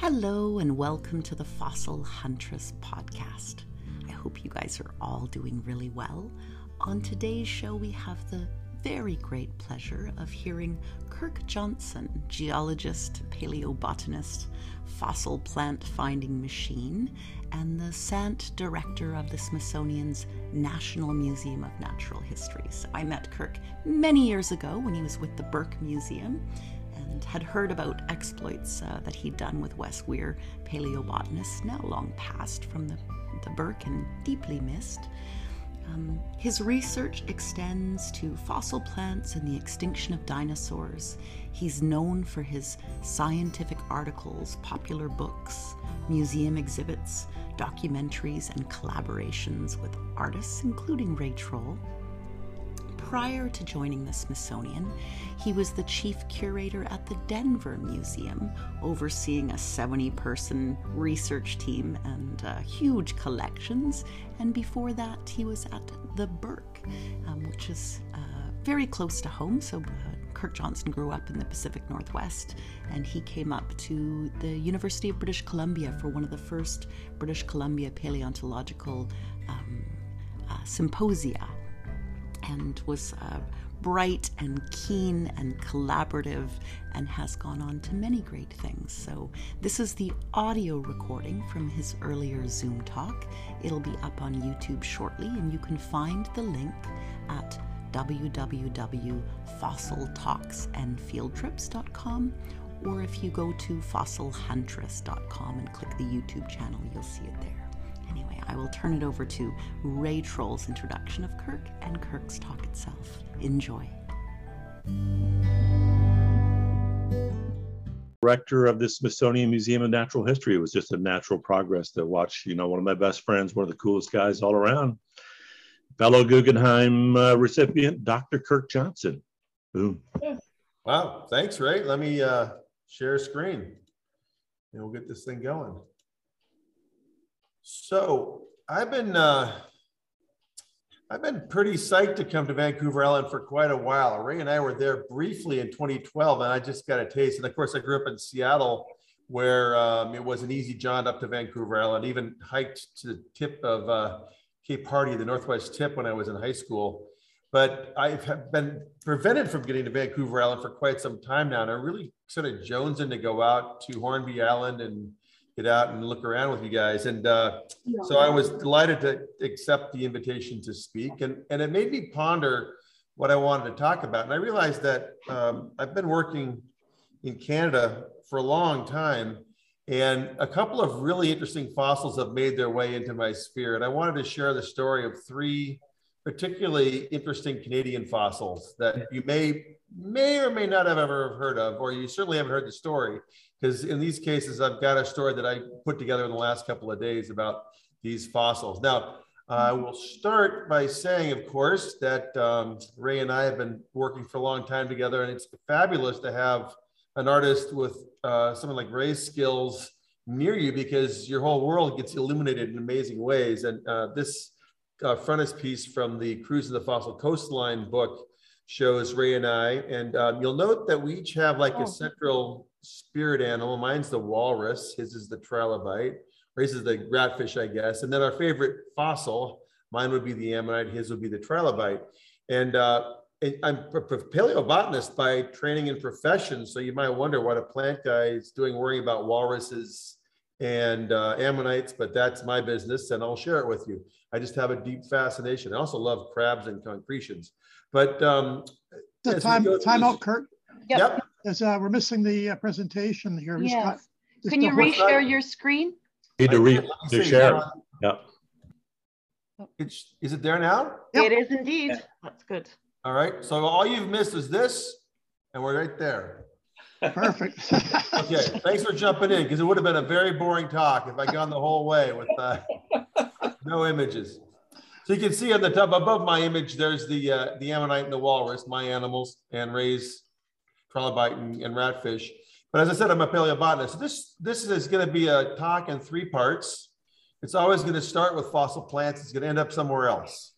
Hello and welcome to the Fossil Huntress podcast. I hope you guys are all doing really well. On today's show, we have the very great pleasure of hearing Kirk Johnson, geologist, paleobotanist, fossil plant finding machine, and the Sant director of the Smithsonian's National Museum of Natural History. So I met Kirk many years ago when he was with the Burke Museum and had heard about exploits that he'd done with Wes Weir, paleobotanist, now long past from the Burke and deeply missed. His research extends to fossil plants and the extinction of dinosaurs. He's known for his scientific articles, popular books, museum exhibits, documentaries, and collaborations with artists, including Ray Troll. Prior to joining the Smithsonian, he was the chief curator at the Denver Museum, overseeing a 70-person research team and huge collections. And before that, he was at the Burke, which is very close to home. So Kirk Johnson grew up in the Pacific Northwest, and he came up to the University of British Columbia for one of the first British Columbia paleontological symposia, and was bright and keen and collaborative and has gone on to many great things. So this is the audio recording from his earlier Zoom talk. It'll be up on YouTube shortly, and you can find the link at www.fossiltalksandfieldtrips.com, or if you go to fossilhuntress.com and click the YouTube channel, you'll see it there. Anyway, I will turn it over to Ray Troll's introduction of Kirk and Kirk's talk itself. Enjoy. Director of the Smithsonian Museum of Natural History. It was just a natural progress to watch, you know, one of my best friends, one of the coolest guys all around, fellow Guggenheim recipient, Dr. Kirk Johnson. Boom. Yeah. Wow. Thanks, Ray. Let me share a screen and we'll get this thing going. So I've been pretty psyched to come to Vancouver Island for quite a while. Ray and I were there briefly in 2012, and I just got a taste. And of course, I grew up in Seattle, where it was an easy jaunt up to Vancouver Island. Even hiked to the tip of Cape Hardy, the northwest tip, when I was in high school. But I've been prevented from getting to Vancouver Island for quite some time now, and I'm really sort of jonesing to go out to Hornby Island and get out and look around with you guys. And so I was delighted to accept the invitation to speak. And it made me ponder what I wanted to talk about. And I realized that I've been working in Canada for a long time, and a couple of really interesting fossils have made their way into my sphere. And I wanted to share the story of three particularly interesting Canadian fossils that you may or may not have ever heard of, or you certainly haven't heard the story, because in these cases, I've got a story that I put together in the last couple of days about these fossils. Now, I will start by saying, of course, that Ray and I have been working for a long time together, and it's fabulous to have an artist with someone like Ray's skills near you, because your whole world gets illuminated in amazing ways. And this frontispiece from the Cruise of the Fossil Coastline book shows Ray and I, and you'll note that we each have like a central spirit animal. Mine's the walrus, his is the trilobite, Ray's is the ratfish, I guess. And then our favorite fossil, mine would be the ammonite, his would be the trilobite. And I'm a paleobotanist by training and profession, so you might wonder what a plant guy is doing worrying about walruses and ammonites, but that's my business, and I'll share it with you. I just have a deep fascination. I also love crabs and concretions. But time out, Kirk. Yep. As we're missing the presentation here. Yes. Can you reshare your screen? Need to share. Yeah. Is it there now? Yep. It is indeed. Yeah. That's good. All right. So all you've missed is this, and we're right there. Perfect. Okay. Thanks for jumping in, because it would have been a very boring talk if I gone the whole way with no images. So you can see on the top above my image, there's the ammonite and the walrus, my animals, and Ray's trilobite and ratfish. But as I said, I'm a paleobotanist. This is going to be a talk in three parts. It's always going to start with fossil plants. It's going to end up somewhere else.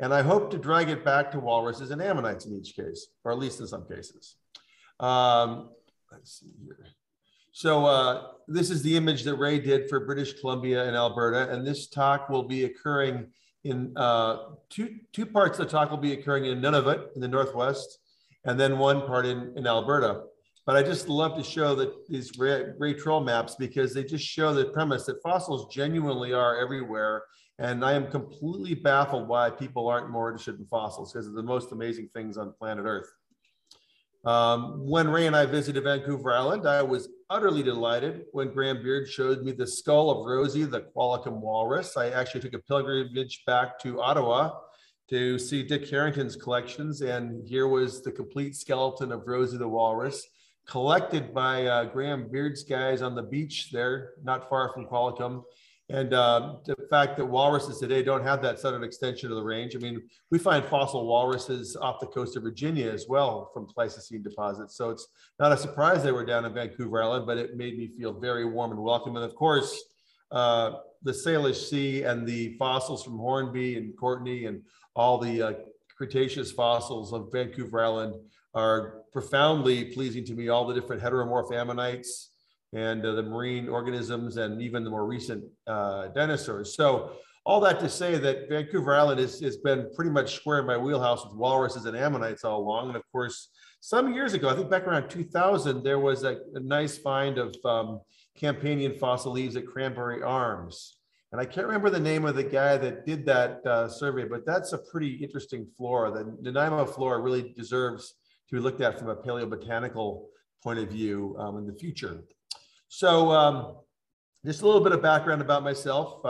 And I hope to drag it back to walruses and ammonites in each case, or at least in some cases. Let's see here. So this is the image that Ray did for British Columbia and Alberta. And this talk will be occurring in two parts of the talk will be occurring in Nunavut in the Northwest, and then one part in Alberta. But I just love to show that these Ray Troll maps, because they just show the premise that fossils genuinely are everywhere. And I am completely baffled why people aren't more interested in fossils, because they're the most amazing things on planet Earth. When Ray and I visited Vancouver Island, I was utterly delighted when Graham Beard showed me the skull of Rosie, the Qualicum walrus. I actually took a pilgrimage back to Ottawa to see Dick Harrington's collections. And here was the complete skeleton of Rosie the walrus, collected by Graham Beard's guys on the beach there, not far from Qualicum. And the fact that walruses today don't have that southern extension of the range. I mean, we find fossil walruses off the coast of Virginia as well from Pleistocene deposits. So it's not a surprise they were down in Vancouver Island, but it made me feel very warm and welcome. And of course, the Salish Sea and the fossils from Hornby and Courtney and all the Cretaceous fossils of Vancouver Island are profoundly pleasing to me, all the different heteromorph ammonites and the marine organisms, and even the more recent dinosaurs. So all that to say that Vancouver Island has been pretty much square in my wheelhouse with walruses and ammonites all along. And of course, some years ago, I think back around 2000, there was a nice find of Campanian fossil leaves at Cranberry Arms. And I can't remember the name of the guy that did that survey, but that's a pretty interesting flora. The Nanaimo flora really deserves to be looked at from a paleobotanical point of view in the future. So just a little bit of background about myself.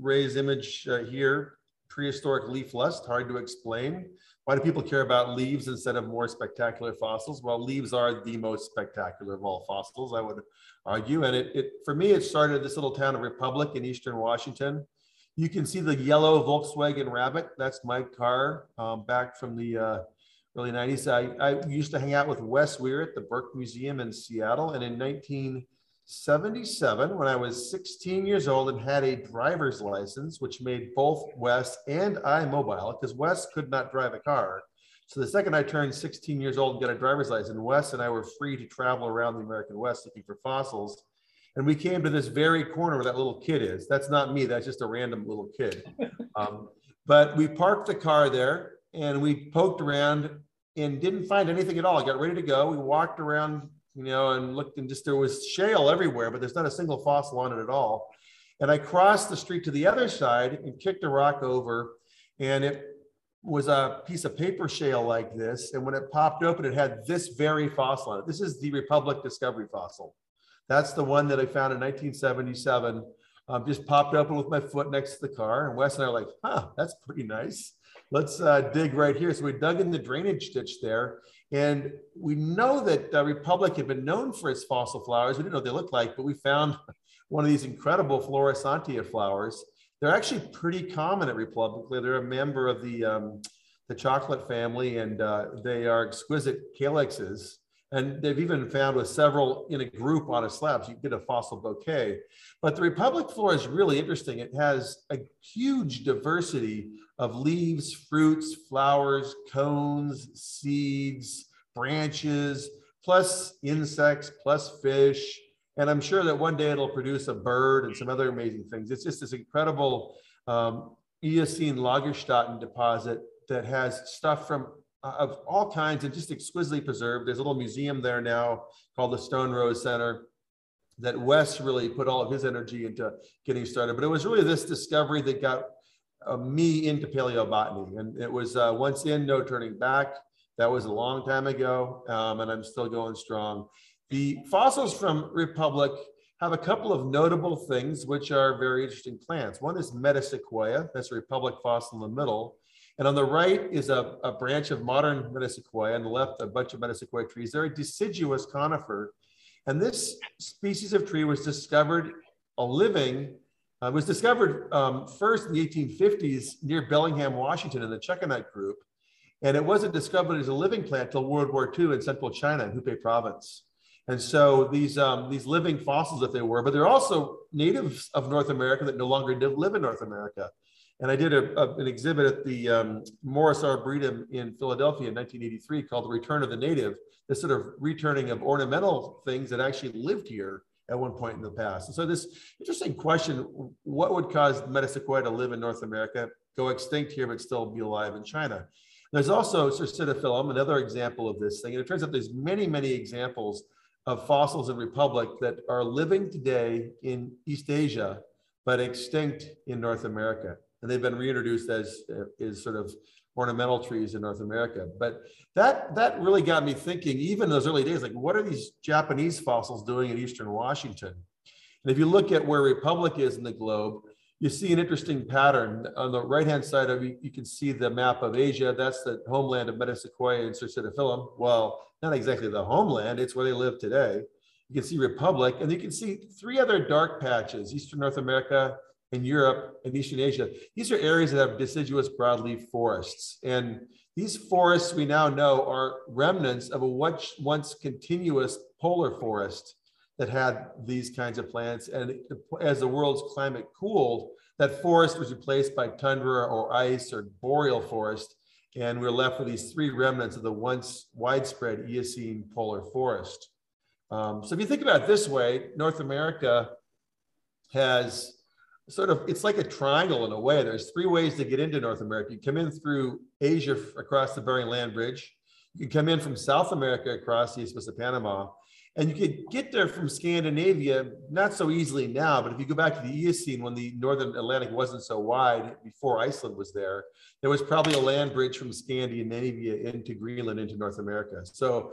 Ray's image here, prehistoric leaf lust, hard to explain. Why do people care about leaves instead of more spectacular fossils? Well, leaves are the most spectacular of all fossils, I would argue. And for me, it started at this little town of Republic in Eastern Washington. You can see the yellow Volkswagen Rabbit. That's my car back from the early 90s. I used to hang out with Wes Weir at the Burke Museum in Seattle. And in 1977, when I was 16 years old and had a driver's license, which made both Wes and I mobile, because Wes could not drive a car. So the second I turned 16 years old and got a driver's license, Wes and I were free to travel around the American West looking for fossils. And we came to this very corner where that little kid is. That's not me, that's just a random little kid. But we parked the car there, and we poked around and didn't find anything at all. I got ready to go. We walked around, you know, and looked, and just there was shale everywhere, but there's not a single fossil on it at all. And I crossed the street to the other side and kicked a rock over, and it was a piece of paper shale like this. And when it popped open, it had this very fossil on it. This is the Republic Discovery fossil. That's the one that I found in 1977. Just popped open with my foot next to the car. And Wes and I are like, huh, that's pretty nice. Let's dig right here. So we dug in the drainage ditch there. And we know that Republic had been known for its fossil flowers. We didn't know what they looked like, but we found one of these incredible Florissantia flowers. They're actually pretty common at Republic. They're a member of the chocolate family, and they are exquisite calyxes. And they've even found with several in a group on a slab, so you get a fossil bouquet. But the Republic flora is really interesting. It has a huge diversity of leaves, fruits, flowers, cones, seeds, branches, plus insects, plus fish. And I'm sure that one day it'll produce a bird and some other amazing things. It's just this incredible Eocene Lagerstätten deposit that has stuff from of all kinds, and just exquisitely preserved. There's a little museum there now called the Stone Rose Center that Wes really put all of his energy into getting started. But it was really this discovery that got me into paleobotany. And it was once in, no turning back. That was a long time ago, and I'm still going strong. The fossils from Republic have a couple of notable things, which are very interesting plants. One is Metasequoia. That's a Republic fossil in the middle. And on the right is a branch of modern Metasequoia, on the left, a bunch of Metasequoia trees. They're a deciduous conifer. And this species of tree was discovered first in the 1850s near Bellingham, Washington, in the Chekanite group. And it wasn't discovered as a living plant till World War II in central China, in Hubei province. And so these living fossils, if they were, but they're also natives of North America that no longer live in North America. And I did an exhibit at the Morris Arboretum in Philadelphia in 1983 called The Return of the Native, this sort of returning of ornamental things that actually lived here at one point in the past. And so this interesting question, what would cause metasequoia to live in North America, go extinct here, but still be alive in China? There's also Cercidiphyllum, another example of this thing. And it turns out there's many, many examples of fossils in Republic that are living today in East Asia, but extinct in North America. And they've been reintroduced as is sort of ornamental trees in North America. But that really got me thinking, even in those early days, like, what are these Japanese fossils doing in Eastern Washington? And if you look at where Republic is in the globe, you see an interesting pattern. On the right-hand side of you can see the map of Asia. That's the homeland of Metasequoia and Cercidiphyllum. Well, not exactly the homeland, it's where they live today. You can see Republic, and you can see three other dark patches, Eastern North America, in Europe, and Eastern Asia. These are areas that have deciduous broadleaf forests. And these forests, we now know, are remnants of a once continuous polar forest that had these kinds of plants. And as the world's climate cooled, that forest was replaced by tundra or ice or boreal forest. And we're left with these three remnants of the once widespread Eocene polar forest. So if you think about it this way, North America has sort of, it's like a triangle in a way. There's three ways to get into North America. You come in through Asia across the Bering Land Bridge. You can come in from South America across the Isthmus of Panama. And you could get there from Scandinavia, not so easily now, but if you go back to the Eocene when the Northern Atlantic wasn't so wide, before Iceland was there was probably a land bridge from Scandinavia into Greenland, into North America. So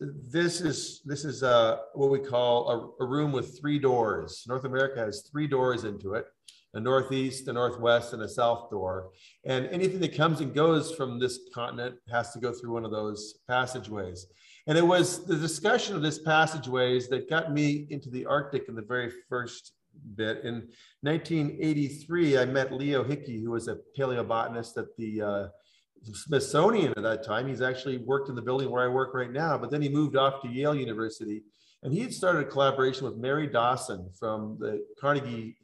this is what we call a room with three doors. North America has three doors into it, a northeast, a northwest, and a south door. And anything that comes and goes from this continent has to go through one of those passageways. And it was the discussion of this passageways that got me into the Arctic in the very first bit. In 1983, I met Leo Hickey, who was a paleobotanist at the Smithsonian at that time. He's actually worked in the building where I work right now, but then he moved off to Yale University. And he had started a collaboration with Mary Dawson from the Carnegie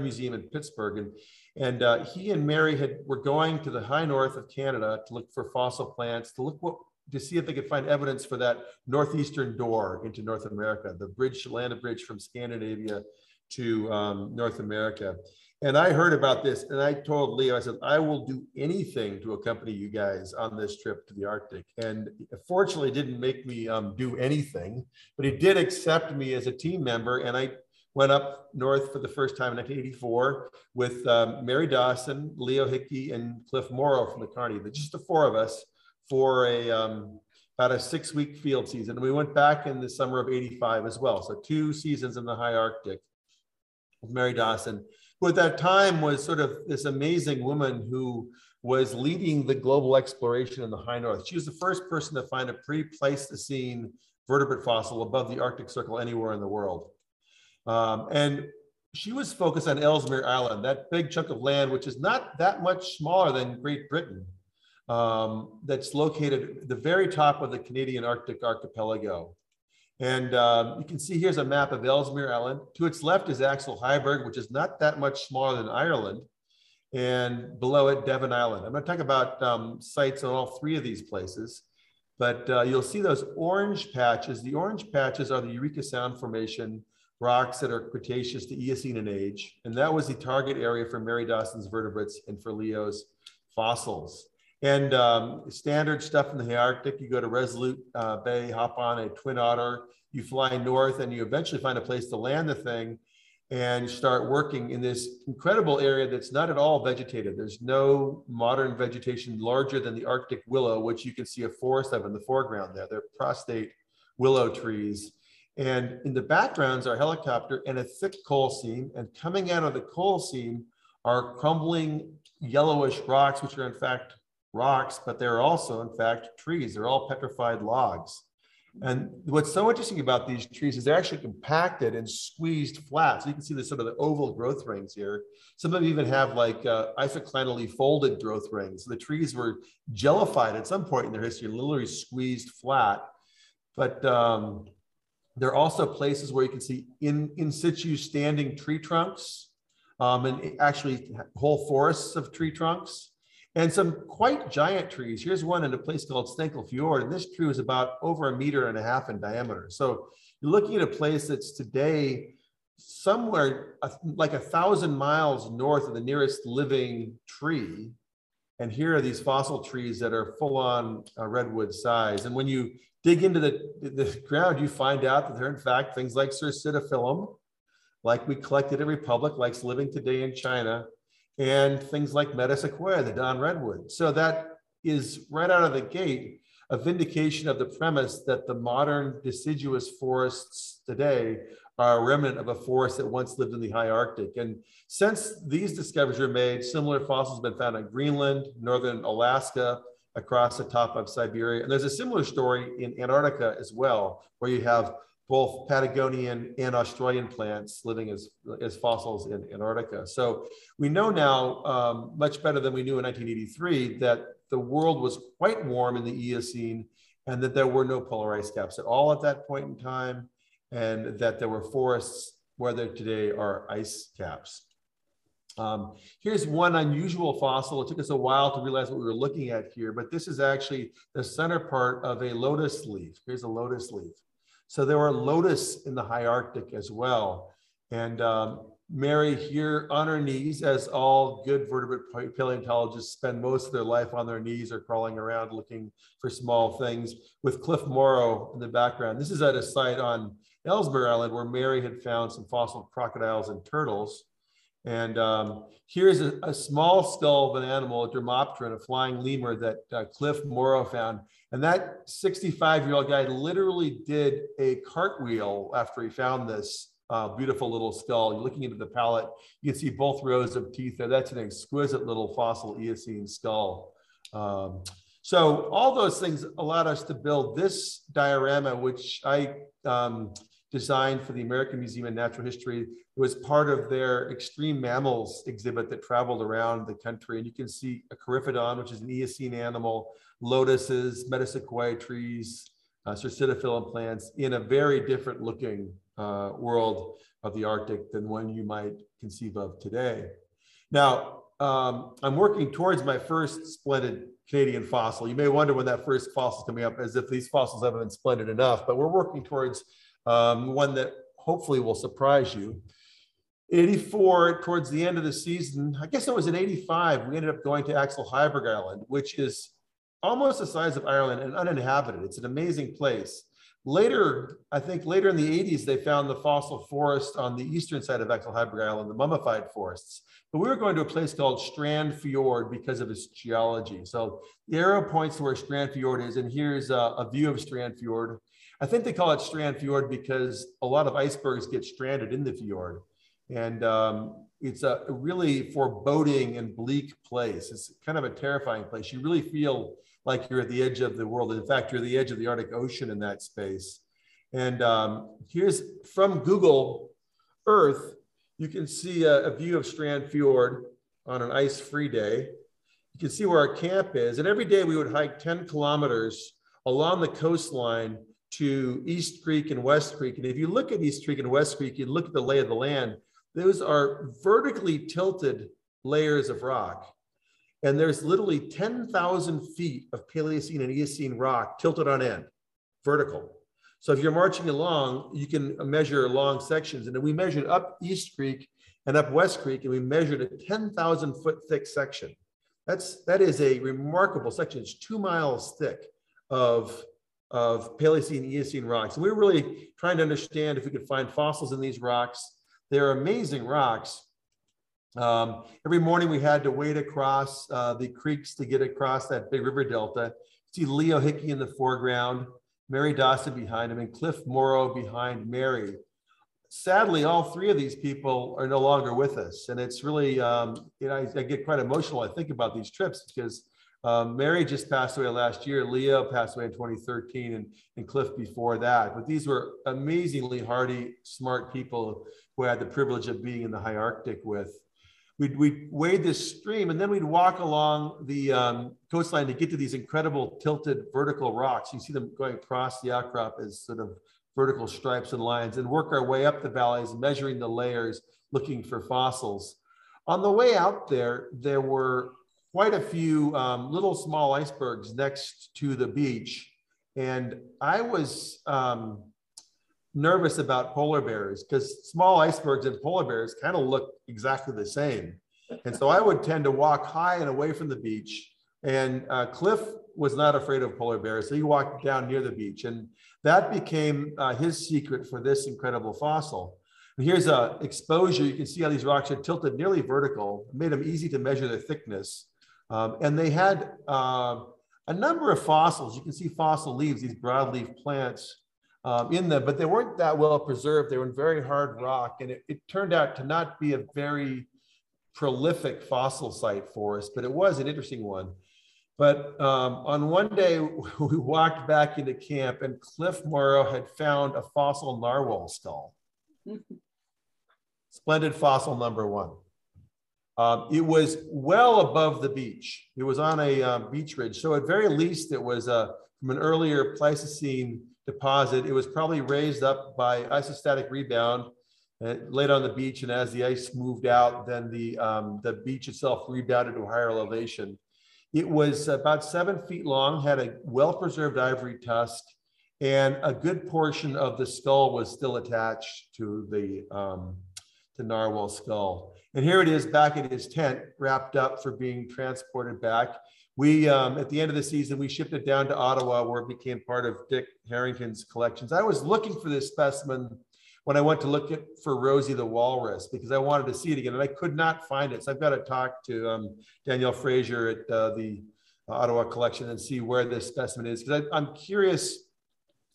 Museum in Pittsburgh. And he and Mary were going to the high north of Canada to look for fossil plants, to see if they could find evidence for that northeastern door into North America, the land bridge from Scandinavia to North America. And I heard about this and I told Leo, I said, I will do anything to accompany you guys on this trip to the Arctic. And fortunately, it didn't make me do anything, but he did accept me as a team member. And I went up north for the first time in 1984 with Mary Dawson, Leo Hickey, and Cliff Morrow from the Carnegie, just the four of us, for about a 6-week field season. And we went back in the summer of 85 as well. So 2 seasons in the high Arctic with Mary Dawson, who at that time was sort of this amazing woman who was leading the global exploration in the high north. She was the first person to find a pre-Pleistocene vertebrate fossil above the Arctic Circle anywhere in the world. And she was focused on Ellesmere Island, that big chunk of land, which is not that much smaller than Great Britain. That's located at the very top of the Canadian Arctic archipelago. And you can see here's a map of Ellesmere Island. To its left is Axel Heiberg, which is not that much smaller than Ireland. And below it, Devon Island. I'm going to talk about sites on all three of these places, but you'll see those orange patches. The orange patches are the Eureka Sound Formation rocks that are Cretaceous to Eocene in age. And that was the target area for Mary Dawson's vertebrates and for Leo's fossils. And standard stuff in the Arctic, you go to Resolute Bay, hop on a Twin Otter, you fly north and you eventually find a place to land the thing and start working in this incredible area that's not at all vegetated. There's no modern vegetation larger than the Arctic willow, which you can see a forest of in the foreground there. They're prostrate willow trees. And in the backgrounds are helicopter and a thick coal seam. And coming out of the coal seam are crumbling yellowish rocks, which are in fact rocks, but they're also, in fact, trees. They're all petrified logs. And what's so interesting about these trees is they're actually compacted and squeezed flat. So you can see the sort of the oval growth rings here. Some of them even have like isoclinally folded growth rings. The trees were jellified at some point in their history, literally squeezed flat. But there are also places where you can see in situ standing tree trunks and actually whole forests of tree trunks. and some quite giant trees. Here's one in a place called Stenkel Fjord, and this tree was about over 1.5 meters in diameter. So you're looking at a place that's today somewhere like 1,000 miles north of the nearest living tree. And here are these fossil trees that are full on redwood size. And when you dig into the ground, you find out that they're in fact things like Circidophyllum, like we collected at Republic, like's living today in China, and things like Metasequoia, the Don redwood. So that is right out of the gate a vindication of the premise that the modern deciduous forests today are a remnant of a forest that once lived in the high Arctic. And since these discoveries were made, similar fossils have been found in Greenland, northern Alaska, across the top of Siberia. And there's a similar story in Antarctica as well, where you have both Patagonian and Australian plants living as fossils in Antarctica. So we know now much better than we knew in 1983 that the world was quite warm in the Eocene and that there were no polar ice caps at all at that point in time, and that there were forests where there today are ice caps. Here's one unusual fossil. It took us a while to realize what we were looking at here, but this is actually the center part of a lotus leaf. Here's a lotus leaf. So there were lotus in the high Arctic as well. And Mary here on her knees, as all good vertebrate paleontologists spend most of their life on their knees or crawling around looking for small things, with Cliff Morrow in the background. This is at a site on Ellesmere Island where Mary had found some fossil crocodiles and turtles. And here's a small skull of an animal, a Dermopteran, a flying lemur that Cliff Morrow found. And that 65-year-old guy literally did a cartwheel after he found this beautiful little skull. You're looking into the palate, you can see both rows of teeth there. That's an exquisite little fossil Eocene skull. So all those things allowed us to build this diorama, which I designed for the American Museum of Natural History. It was part of their extreme mammals exhibit that traveled around the country. And you can see a Coryphodon, which is an Eocene animal, lotuses, Metasequoia trees, Circidophyllum plants in a very different looking world of the Arctic than one you might conceive of today. Now, I'm working towards my first splendid Canadian fossil. You may wonder when that first fossil is coming up, as if these fossils haven't been splendid enough, but we're working towards one that hopefully will surprise you. In 84, towards the end of the season, I guess it was in 85, we ended up going to Axel Heiberg Island, which is almost the size of Ireland and uninhabited. It's an amazing place. Later, I think later in the 80s, they found the fossil forest on the eastern side of Axel Heiberg Island, the mummified forests. But we were going to a place called Strand Fjord because of its geology. So the arrow points to where Strand Fjord is, and here's a view of Strand Fjord. I think they call it Strand Fjord because a lot of icebergs get stranded in the fjord. And it's a really foreboding and bleak place. It's kind of a terrifying place. You really feel like you're at the edge of the world. In fact, you're at the edge of the Arctic Ocean in that space. And here's from Google Earth, you can see a view of Strand Fjord on an ice-free day. You can see where our camp is. And every day we would hike 10 kilometers along the coastline to East Creek and West Creek. And if you look at East Creek and West Creek, you look at the lay of the land, those are vertically tilted layers of rock. And there's literally 10,000 feet of Paleocene and Eocene rock tilted on end, vertical. So if you're marching along, you can measure long sections. And then we measured up East Creek and up West Creek, and we measured a 10,000 foot thick section. That is a remarkable section. It's 2 miles thick of Paleocene and Eocene rocks. And we were really trying to understand if we could find fossils in these rocks. They're amazing rocks. Every morning we had to wade across the creeks to get across that big river delta. See Leo Hickey in the foreground, Mary Dawson behind him, and Cliff Morrow behind Mary. Sadly, all three of these people are no longer with us. And it's really, I get quite emotional, I think, about these trips because Mary just passed away last year, Leo passed away in 2013, and Cliff before that. But these were amazingly hardy, smart people who I had the privilege of being in the high Arctic with. We'd wade this stream, and then we'd walk along the coastline to get to these incredible tilted vertical rocks. You see them going across the outcrop as sort of vertical stripes and lines, and work our way up the valleys, measuring the layers, looking for fossils. On the way out there, there were quite a few little small icebergs next to the beach. And I was nervous about polar bears because small icebergs and polar bears kind of look exactly the same. And so I would tend to walk high and away from the beach. And Cliff was not afraid of polar bears. So he walked down near the beach. And that became his secret for this incredible fossil. And here's an exposure. You can see how these rocks are tilted nearly vertical. It made them easy to measure their thickness. And they had a number of fossils. You can see fossil leaves, these broadleaf plants in them, but they weren't that well preserved. They were in very hard rock. And it turned out to not be a very prolific fossil site for us, but it was an interesting one. But on one day, we walked back into camp and Cliff Morrow had found a fossil narwhal skull. Splendid fossil number one. It was well above the beach. It was on a beach ridge. So at very least, it was from an earlier Pleistocene deposit. It was probably raised up by isostatic rebound laid on the beach. And as the ice moved out, then the beach itself rebounded to a higher elevation. It was about 7 feet long, had a well-preserved ivory tusk, and a good portion of the skull was still attached to the narwhal skull. And here it is back in his tent, wrapped up for being transported back. We, at the end of the season, we shipped it down to Ottawa where it became part of Dick Harrington's collections. I was looking for this specimen when I went to look for Rosie the walrus, because I wanted to see it again, and I could not find it. So I've got to talk to Danielle Fraser at the Ottawa collection and see where this specimen is, because I'm curious.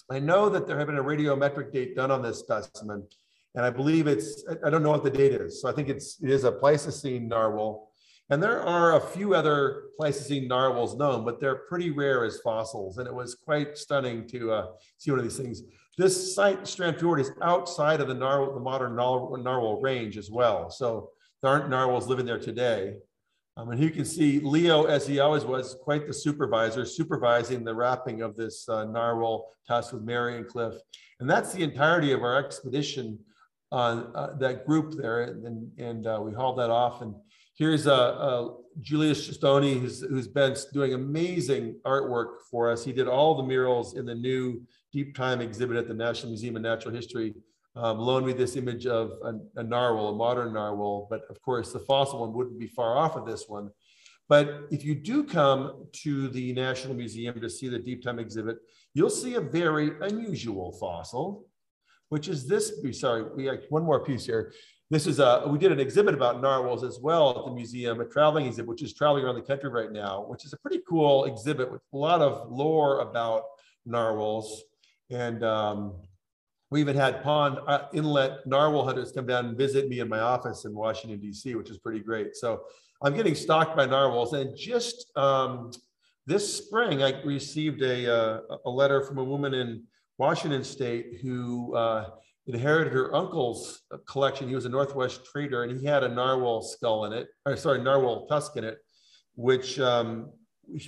I know that there had been a radiometric date done on this specimen, and I believe it's, I don't know what the date is. So I think it is a Pleistocene narwhal. And there are a few other Pleistocene narwhals known, but they're pretty rare as fossils. And it was quite stunning to see one of these things. This site, Strand Fjord, is outside of the modern narwhal range as well. So there aren't narwhals living there today. And here you can see Leo, as he always was, quite the supervisor, supervising the wrapping of this narwhal tusk with Mary and Cliff. And that's the entirety of our expedition, that group there. And we hauled that off. And here's Julius Schistoni, who's been doing amazing artwork for us. He did all the murals in the new Deep Time exhibit at the National Museum of Natural History. Loaned me this image of a narwhal, a modern narwhal, but of course the fossil one wouldn't be far off of this one. But if you do come to the National Museum to see the Deep Time exhibit, you'll see a very unusual fossil, which is this, sorry, we have one more piece here. This is we did an exhibit about narwhals as well at the museum, a traveling exhibit, which is traveling around the country right now, which is a pretty cool exhibit with a lot of lore about narwhals. And we even had pond inlet narwhal hunters come down and visit me in my office in Washington, DC, which is pretty great. So I'm getting stalked by narwhals. And just this spring, I received a letter from a woman in Washington State who inherited her uncle's collection. He was a Northwest trader, and he had a narwhal skull in it, or sorry, narwhal tusk in it, which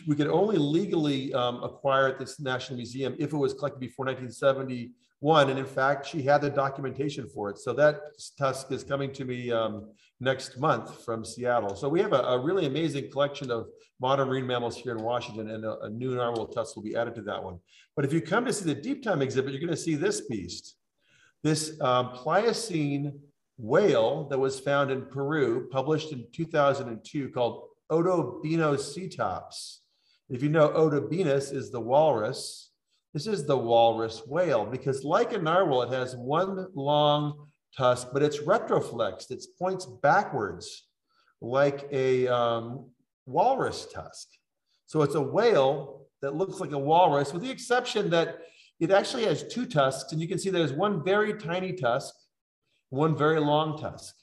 we could only legally acquire at this National Museum if it was collected before 1971. And in fact, she had the documentation for it. So that tusk is coming to me next month from Seattle. So we have a really amazing collection of modern marine mammals here in Washington, and a new narwhal tusk will be added to that one. But if you come to see the Deep Time exhibit, you're gonna see this beast, this Pliocene whale that was found in Peru, published in 2002, called Odobenocetops. If you know, Odobenus is the walrus. This is the walrus whale, because like a narwhal, it has one long tusk, but it's retroflexed. It points backwards like a walrus tusk. So it's a whale that looks like a walrus, with the exception that it actually has two tusks. And you can see there's one very tiny tusk, one very long tusk.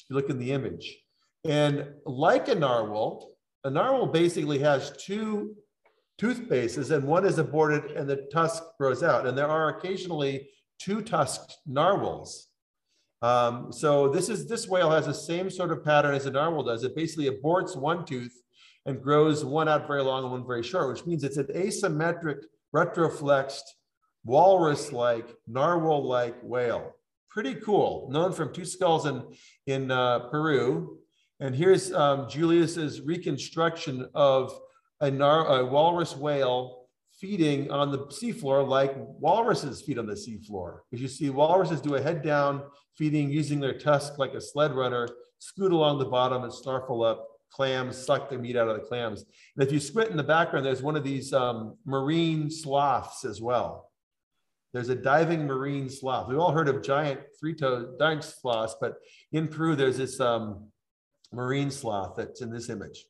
If you look in the image. And like a narwhal basically has two tooth bases, and one is aborted and the tusk grows out. And there are occasionally two-tusked narwhals. So this whale has the same sort of pattern as a narwhal does. It basically aborts one tooth and grows one out very long and one very short, which means it's an asymmetric, retroflexed, walrus-like, narwhal-like whale. Pretty cool, known from two skulls in Peru. And here's Julius's reconstruction of a walrus whale feeding on the seafloor like walruses feed on the seafloor. As you see, walruses do a head down feeding using their tusk like a sled runner, scoot along the bottom and snarfle up clams, suck their meat out of the clams. And if you squint in the background, there's one of these marine sloths as well. There's a diving marine sloth. We've all heard of giant three-toed giant sloths, but in Peru, there's this marine sloth that's in this image.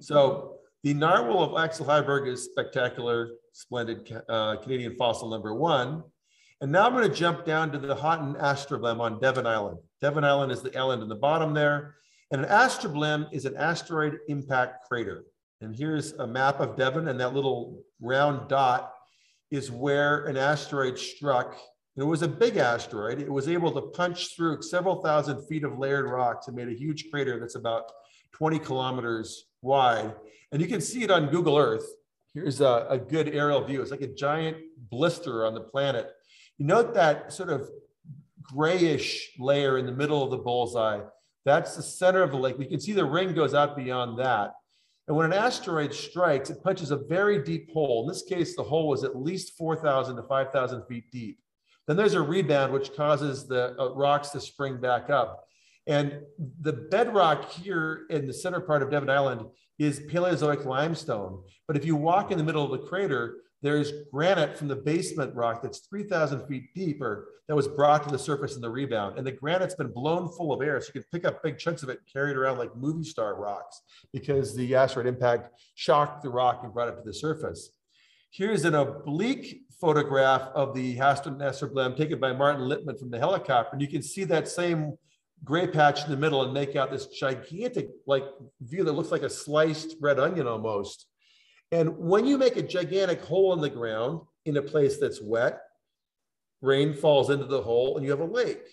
So the narwhal of Axel Heiberg is spectacular, splendid Canadian fossil number one. And now I'm going to jump down to the Hotan astroblem on Devon Island. Devon Island is the island in the bottom there. And an astroblem is an asteroid impact crater. And here's a map of Devon, and that little round dot is where an asteroid struck. And it was a big asteroid. It was able to punch through several thousand feet of layered rocks and made a huge crater that's about 20 kilometers wide. And you can see it on Google Earth. Here's a good aerial view. It's like a giant blister on the planet. You note that sort of grayish layer in the middle of the bullseye. That's the center of the lake. We can see the ring goes out beyond that. And when an asteroid strikes, it punches a very deep hole. In this case, the hole was at least 4,000 to 5,000 feet deep. Then there's a rebound, which causes the rocks to spring back up. And the bedrock here in the center part of Devon Island is Paleozoic limestone. But if you walk in the middle of the crater, there's granite from the basement rock that's 3,000 feet deeper that was brought to the surface in the rebound. And the granite's been blown full of air, so you can pick up big chunks of it carried around like movie star rocks because the asteroid impact shocked the rock and brought it to the surface. Here's an oblique photograph of the Hotan astroblem taken by Martin Lippmann from the helicopter. And you can see that same gray patch in the middle and make out this gigantic like view that looks like a sliced red onion almost. And when you make a gigantic hole in the ground in a place that's wet, rain falls into the hole and you have a lake.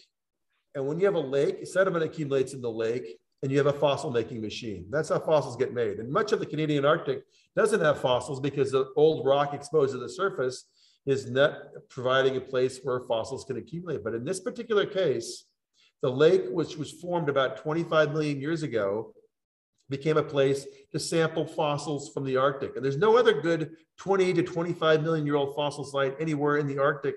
And when you have a lake, sediment accumulates in the lake and you have a fossil making machine. That's how fossils get made. And much of the Canadian Arctic doesn't have fossils because the old rock exposed to the surface is not providing a place where fossils can accumulate. But in this particular case, the lake, which was formed about 25 million years ago, became a place to sample fossils from the Arctic. And there's no other good 20 to 25 million year old fossil site anywhere in the Arctic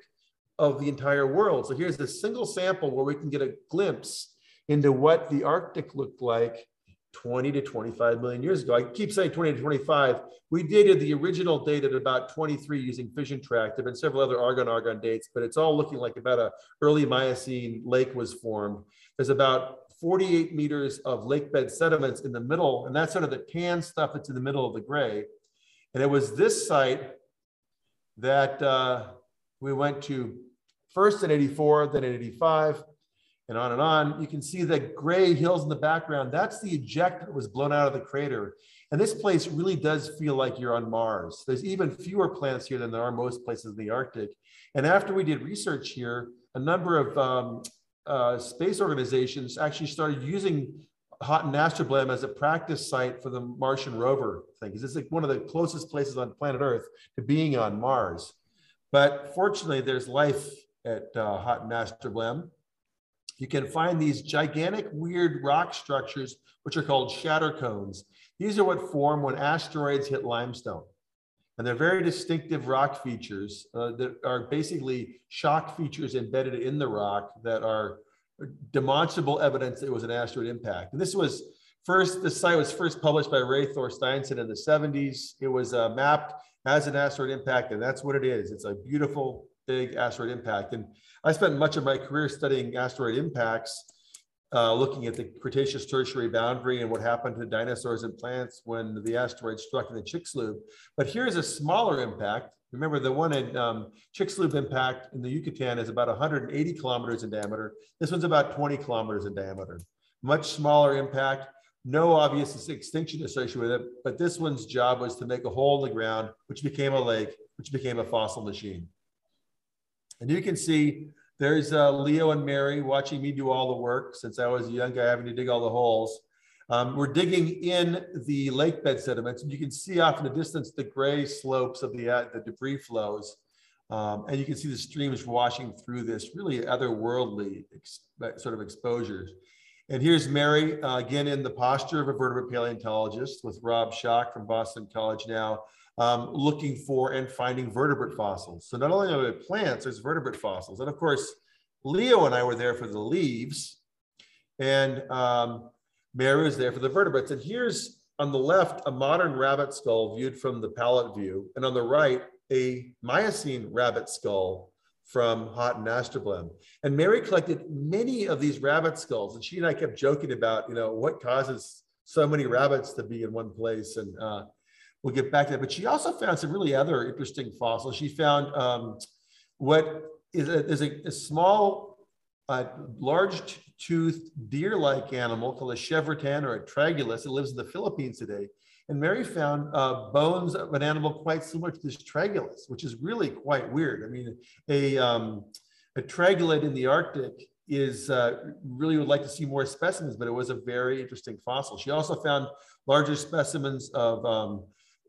of the entire world. So here's a single sample where we can get a glimpse into what the Arctic looked like 20 to 25 million years ago. I keep saying 20 to 25. We dated the original date at about 23 using fission track. There have been several other argon-argon dates, but it's all looking like about an early Miocene lake was formed. There's about 48 meters of lakebed sediments in the middle, and that's sort of the tan stuff that's in the middle of the gray. And it was this site that we went to first in 84, then in 85, and on and on. You can see the gray hills in the background. That's the eject that was blown out of the crater. And this place really does feel like you're on Mars. There's even fewer plants here than there are most places in the Arctic. And after we did research here, a number of space organizations actually started using Hotan astroblem as a practice site for the Martian rover thing. Because it's like one of the closest places on planet Earth to being on Mars. But fortunately, there's life at Hotan astroblem. You can find these gigantic weird rock structures, which are called shatter cones. These are what form when asteroids hit limestone. And they're very distinctive rock features that are basically shock features embedded in the rock that are demonstrable evidence that it was an asteroid impact. And this was first, the site was first published by Ray Thorsteinson in the 70s. It was mapped as an asteroid impact, and that's what it is. It's a beautiful, big asteroid impact. And I spent much of my career studying asteroid impacts, looking at the Cretaceous-Tertiary boundary and what happened to dinosaurs and plants when the asteroid struck in the Chicxulub. But here's a smaller impact. Remember, the one in Chicxulub impact in the Yucatan is about 180 kilometers in diameter. This one's about 20 kilometers in diameter. Much smaller impact. No obvious extinction associated with it, but this one's job was to make a hole in the ground, which became a lake, which became a fossil machine. And you can see there's Leo and Mary watching me do all the work since I was a young guy having to dig all the holes. We're digging in the lakebed sediments. And you can see off in the distance the gray slopes of the debris flows. And you can see the streams washing through this really otherworldly sort of exposures. And here's Mary again in the posture of a vertebrate paleontologist with Rob Schock from Boston College now, looking for and finding vertebrate fossils. So not only are there plants, there's vertebrate fossils. And of course, Leo and I were there for the leaves, and Mary was there for the vertebrates. And here's on the left, a modern rabbit skull viewed from the pallet view, and on the right, a Miocene rabbit skull from Houghton Ashtablemm. And Mary collected many of these rabbit skulls, and she and I kept joking about, you know, what causes so many rabbits to be in one place, and we'll get back to that. But she also found some really other interesting fossils. She found what is a small, large-toothed deer-like animal called a chevrotan or a tragulus that lives in the Philippines today. And Mary found bones of an animal quite similar to this tragulus, which is really quite weird. I mean, a tragulid in the Arctic is, really would like to see more specimens, but it was a very interesting fossil. She also found larger specimens of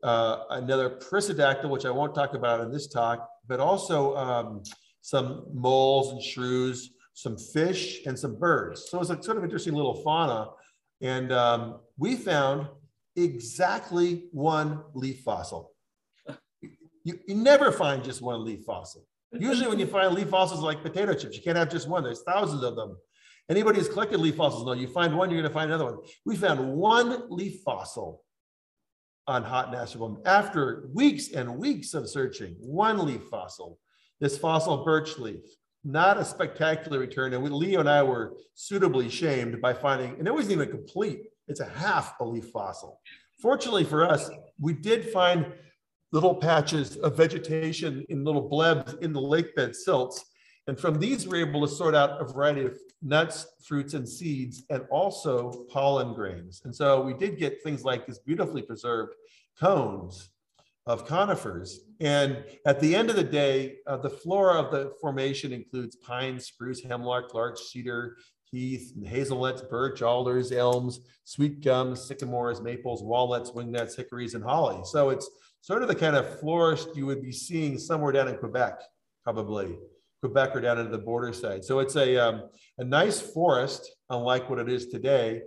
another Perissodactyl, which I won't talk about in this talk, but also some moles and shrews, some fish, and some birds. So it's a sort of interesting little fauna. And we found exactly one leaf fossil. You never find just one leaf fossil. Usually when you find leaf fossils like potato chips, you can't have just one, there's thousands of them. Anybody who's collected leaf fossils knows you find one, you're gonna find another one. We found one leaf fossil on Houghton Ashtablemm after weeks and weeks of searching, one leaf fossil, this fossil birch leaf. Not a spectacular return, and Leo and I were suitably shamed by finding, and it wasn't even complete, it's a half a leaf fossil. Fortunately for us, we did find little patches of vegetation in little blebs in the lake bed silts. And from these, we're able to sort out a variety of nuts, fruits, and seeds, and also pollen grains. And so we did get things like this beautifully preserved cones of conifers. And at the end of the day, the flora of the formation includes pine, spruce, hemlock, larch, cedar, heath, hazelnuts, birch, alders, elms, sweet gums, sycamores, maples, walnuts, wingnuts, hickories, and holly. So it's sort of the kind of florist you would be seeing somewhere down in Quebec, probably. Quebec or down into the border side. So it's a nice forest, unlike what it is today.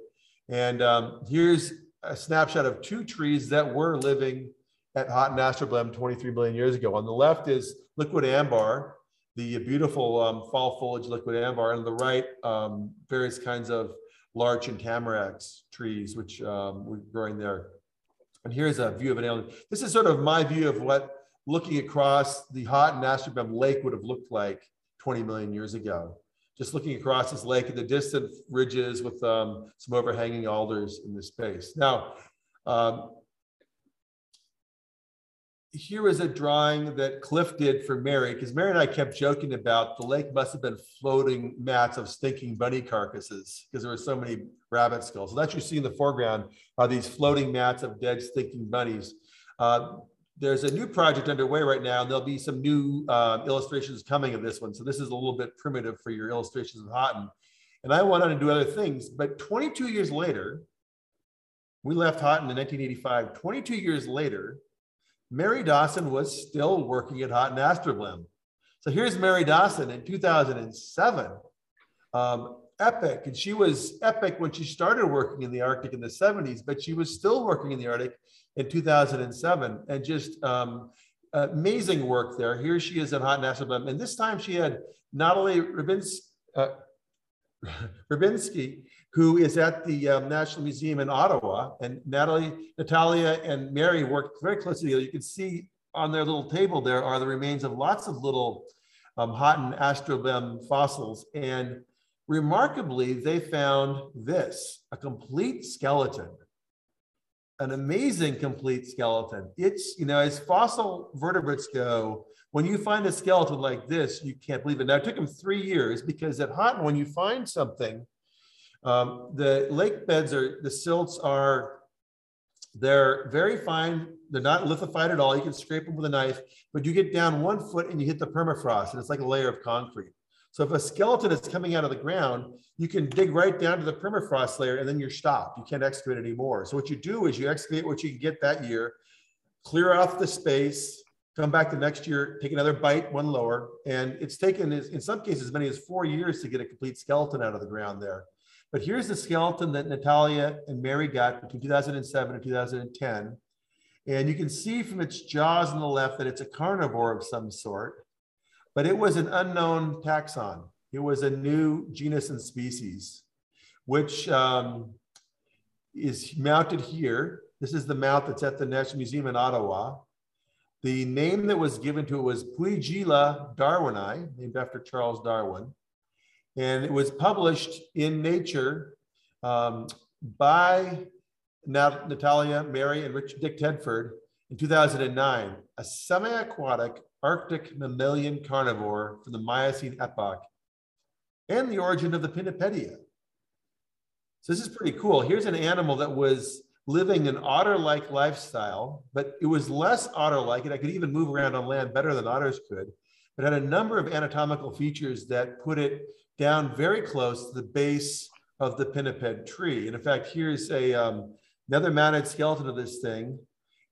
And here's a snapshot of two trees that were living at Houghton Ashtablemm 23 million years ago. On the left is liquid ambar, the beautiful fall foliage liquid ambar, and on the right, various kinds of larch and tamaracks trees, which were growing there. And here's a view of an alien. This is sort of my view of what looking across the Houghton Ashtablemm lake would have looked like 20 million years ago. Just looking across this lake at the distant ridges with some overhanging alders in this space. Now, here is a drawing that Cliff did for Mary, because Mary and I kept joking about the lake must have been floating mats of stinking bunny carcasses because there were so many rabbit skulls. So that you see in the foreground are these floating mats of dead stinking bunnies. There's a new project underway right now, and there'll be some new illustrations coming of this one. So this is a little bit primitive for your illustrations of Houghton. And I went on to do other things, but 22 years later, we left Houghton in 1985, 22 years later, Mary Dawson was still working at Houghton Ashtablemm. So here's Mary Dawson in 2007, epic. And she was epic when she started working in the Arctic in the 70s, but she was still working in the Arctic in 2007, and just amazing work there. Here she is at Houghton Ashtablemm. And this time she had not only Rubinsky, who is at the National Museum in Ottawa, and Natalia and Mary worked very closely together. You can see on their little table there are the remains of lots of little Houghton Ashtablemm fossils. And remarkably, they found this, a complete skeleton, an amazing complete skeleton. It's, you know, as fossil vertebrates go, when you find a skeleton like this, you can't believe it. Now, it took them 3 years because at Houghton, when you find something, the lake beds are, the silts are, they're very fine. They're not lithified at all. You can scrape them with a knife, but you get down 1 foot and you hit the permafrost, and it's like a layer of concrete. So if a skeleton is coming out of the ground, you can dig right down to the permafrost layer, and then you're stopped. You can't excavate anymore. So what you do is you excavate what you can get that year, clear off the space, come back the next year, take another bite, one lower. And it's taken, in some cases, as many as 4 years to get a complete skeleton out of the ground there. But here's the skeleton that Natalia and Mary got between 2007 and 2010. And you can see from its jaws on the left that it's a carnivore of some sort, but it was an unknown taxon. It was a new genus and species, which is mounted here. This is the mount that's at the National Museum in Ottawa. The name that was given to it was Puigila darwini, named after Charles Darwin. And it was published in Nature by Natalia, Mary, and Dick Tedford in 2009, a semi-aquatic Arctic mammalian carnivore from the Miocene epoch and the origin of the Pinnipedia. So this is pretty cool. Here's an animal that was living an otter-like lifestyle, but it was less otter-like, and I could even move around on land better than otters could, but had a number of anatomical features that put it down very close to the base of the pinniped tree. And in fact, here's a, another mounted skeleton of this thing.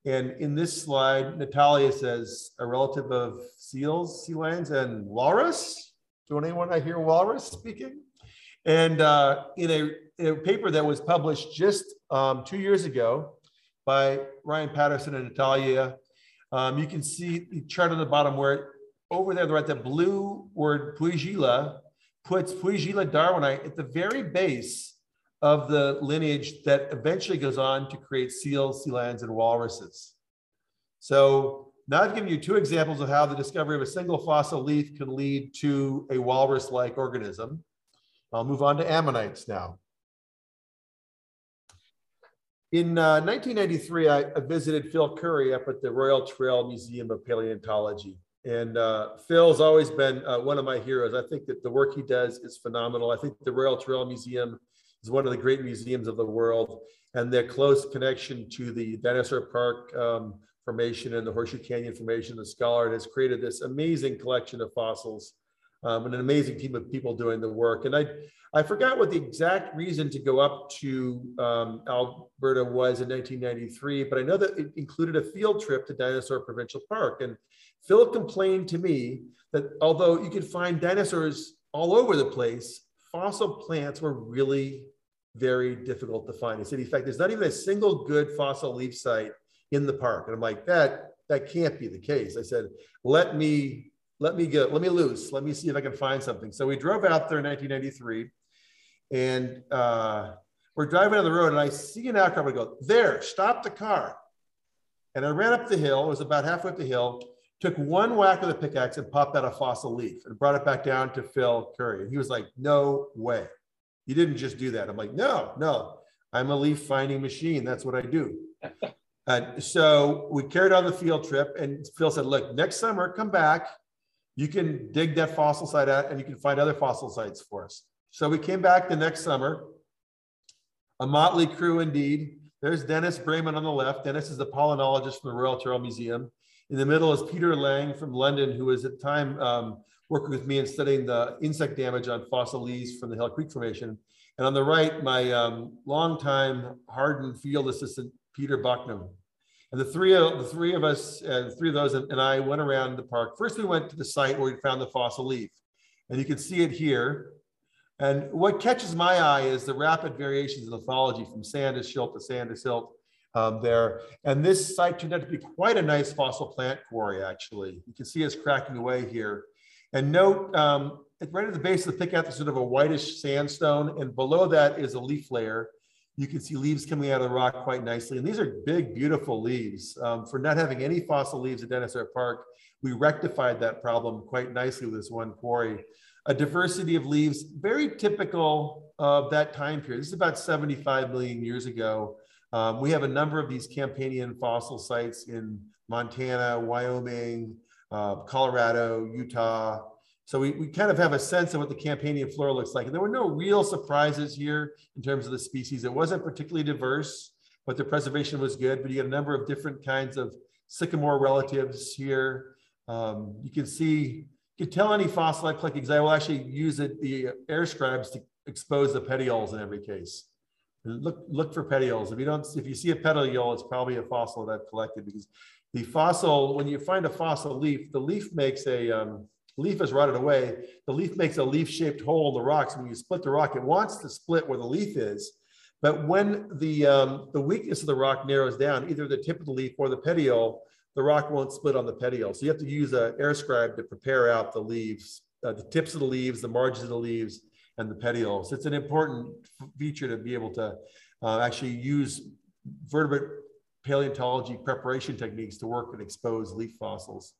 And in this slide, Natalia says a relative of seals, sea lions, and walrus. Don't anyone I hear walrus speaking? And in a paper that was published just 2 years ago by Ryan Patterson and Natalia, you can see the chart on the bottom where over there, right, the blue word Puigila puts Puigila darwini at the very base of the lineage that eventually goes on to create seals, sea lions, and walruses. So now I've given you two examples of how the discovery of a single fossil leaf can lead to a walrus-like organism. I'll move on to ammonites now. In 1993, I visited Phil Curry up at the Royal Trail Museum of Paleontology. And Phil's always been one of my heroes. I think that the work he does is phenomenal. I think the Royal Trail Museum is one of the great museums of the world, and their close connection to the Dinosaur Park Formation and the Horseshoe Canyon Formation, the Scollard, has created this amazing collection of fossils and an amazing team of people doing the work. And I forgot what the exact reason to go up to Alberta was in 1993, but I know that it included a field trip to Dinosaur Provincial Park. And Phil complained to me that although you could find dinosaurs all over the place, fossil plants were really very difficult to find. He said, in fact, there's not even a single good fossil leaf site in the park. And I'm like, that can't be the case. I said, let me see if I can find something. So we drove out there in 1993, and we're driving on the road, and I see an outcrop. I go, there, stop the car. And I ran up the hill. It was about halfway up the hill, took one whack with a pickaxe and popped out a fossil leaf and brought it back down to Phil Curry. And he was like, no way. You didn't just do that. I'm like, no, I'm a leaf finding machine. That's what I do. So we carried on the field trip, and Phil said, look, next summer, come back. You can dig that fossil site out and you can find other fossil sites for us. So we came back the next summer, a motley crew indeed. There's Dennis Brayman on the left. Dennis is the palynologist from the Royal Trail Museum. In the middle is Peter Lang from London, who was at the time working with me and studying the insect damage on fossil leaves from the Hell Creek Formation. And on the right, my longtime hardened field assistant, Peter Bucknam. And the three of us and I went around the park. First, we went to the site where we found the fossil leaf, and you can see it here. And what catches my eye is the rapid variations in lithology from sand to silt to sand to silt there. And this site turned out to be quite a nice fossil plant quarry, actually. You can see it's cracking away here. And note, right at the base of the pickaxe, there's sort of a whitish sandstone, and below that is a leaf layer. You can see leaves coming out of the rock quite nicely. And these are big, beautiful leaves. For not having any fossil leaves at Dinosaur Park, we rectified that problem quite nicely with this one quarry. A diversity of leaves, very typical of that time period. This is about 75 million years ago. We have a number of these Campanian fossil sites in Montana, Wyoming, Colorado, Utah. So we kind of have a sense of what the Campanian flora looks like. And there were no real surprises here in terms of the species. It wasn't particularly diverse, but the preservation was good. But you get a number of different kinds of sycamore relatives here. You can tell any fossilized collecting, because I will actually use the air scribes to expose the petioles in every case. Look for petioles. If you see a petiole, it's probably a fossil that I've collected, because the fossil, when you find a fossil leaf, the leaf makes a leaf has rotted away. The leaf makes a leaf-shaped hole in the rock. So when you split the rock, it wants to split where the leaf is. But when the weakness of the rock narrows down, either the tip of the leaf or the petiole, the rock won't split on the petiole. So you have to use an air scribe to prepare out the leaves, the tips of the leaves, the margins of the leaves, and the petioles. It's an important feature to be able to actually use vertebrate paleontology preparation techniques to work and expose leaf fossils.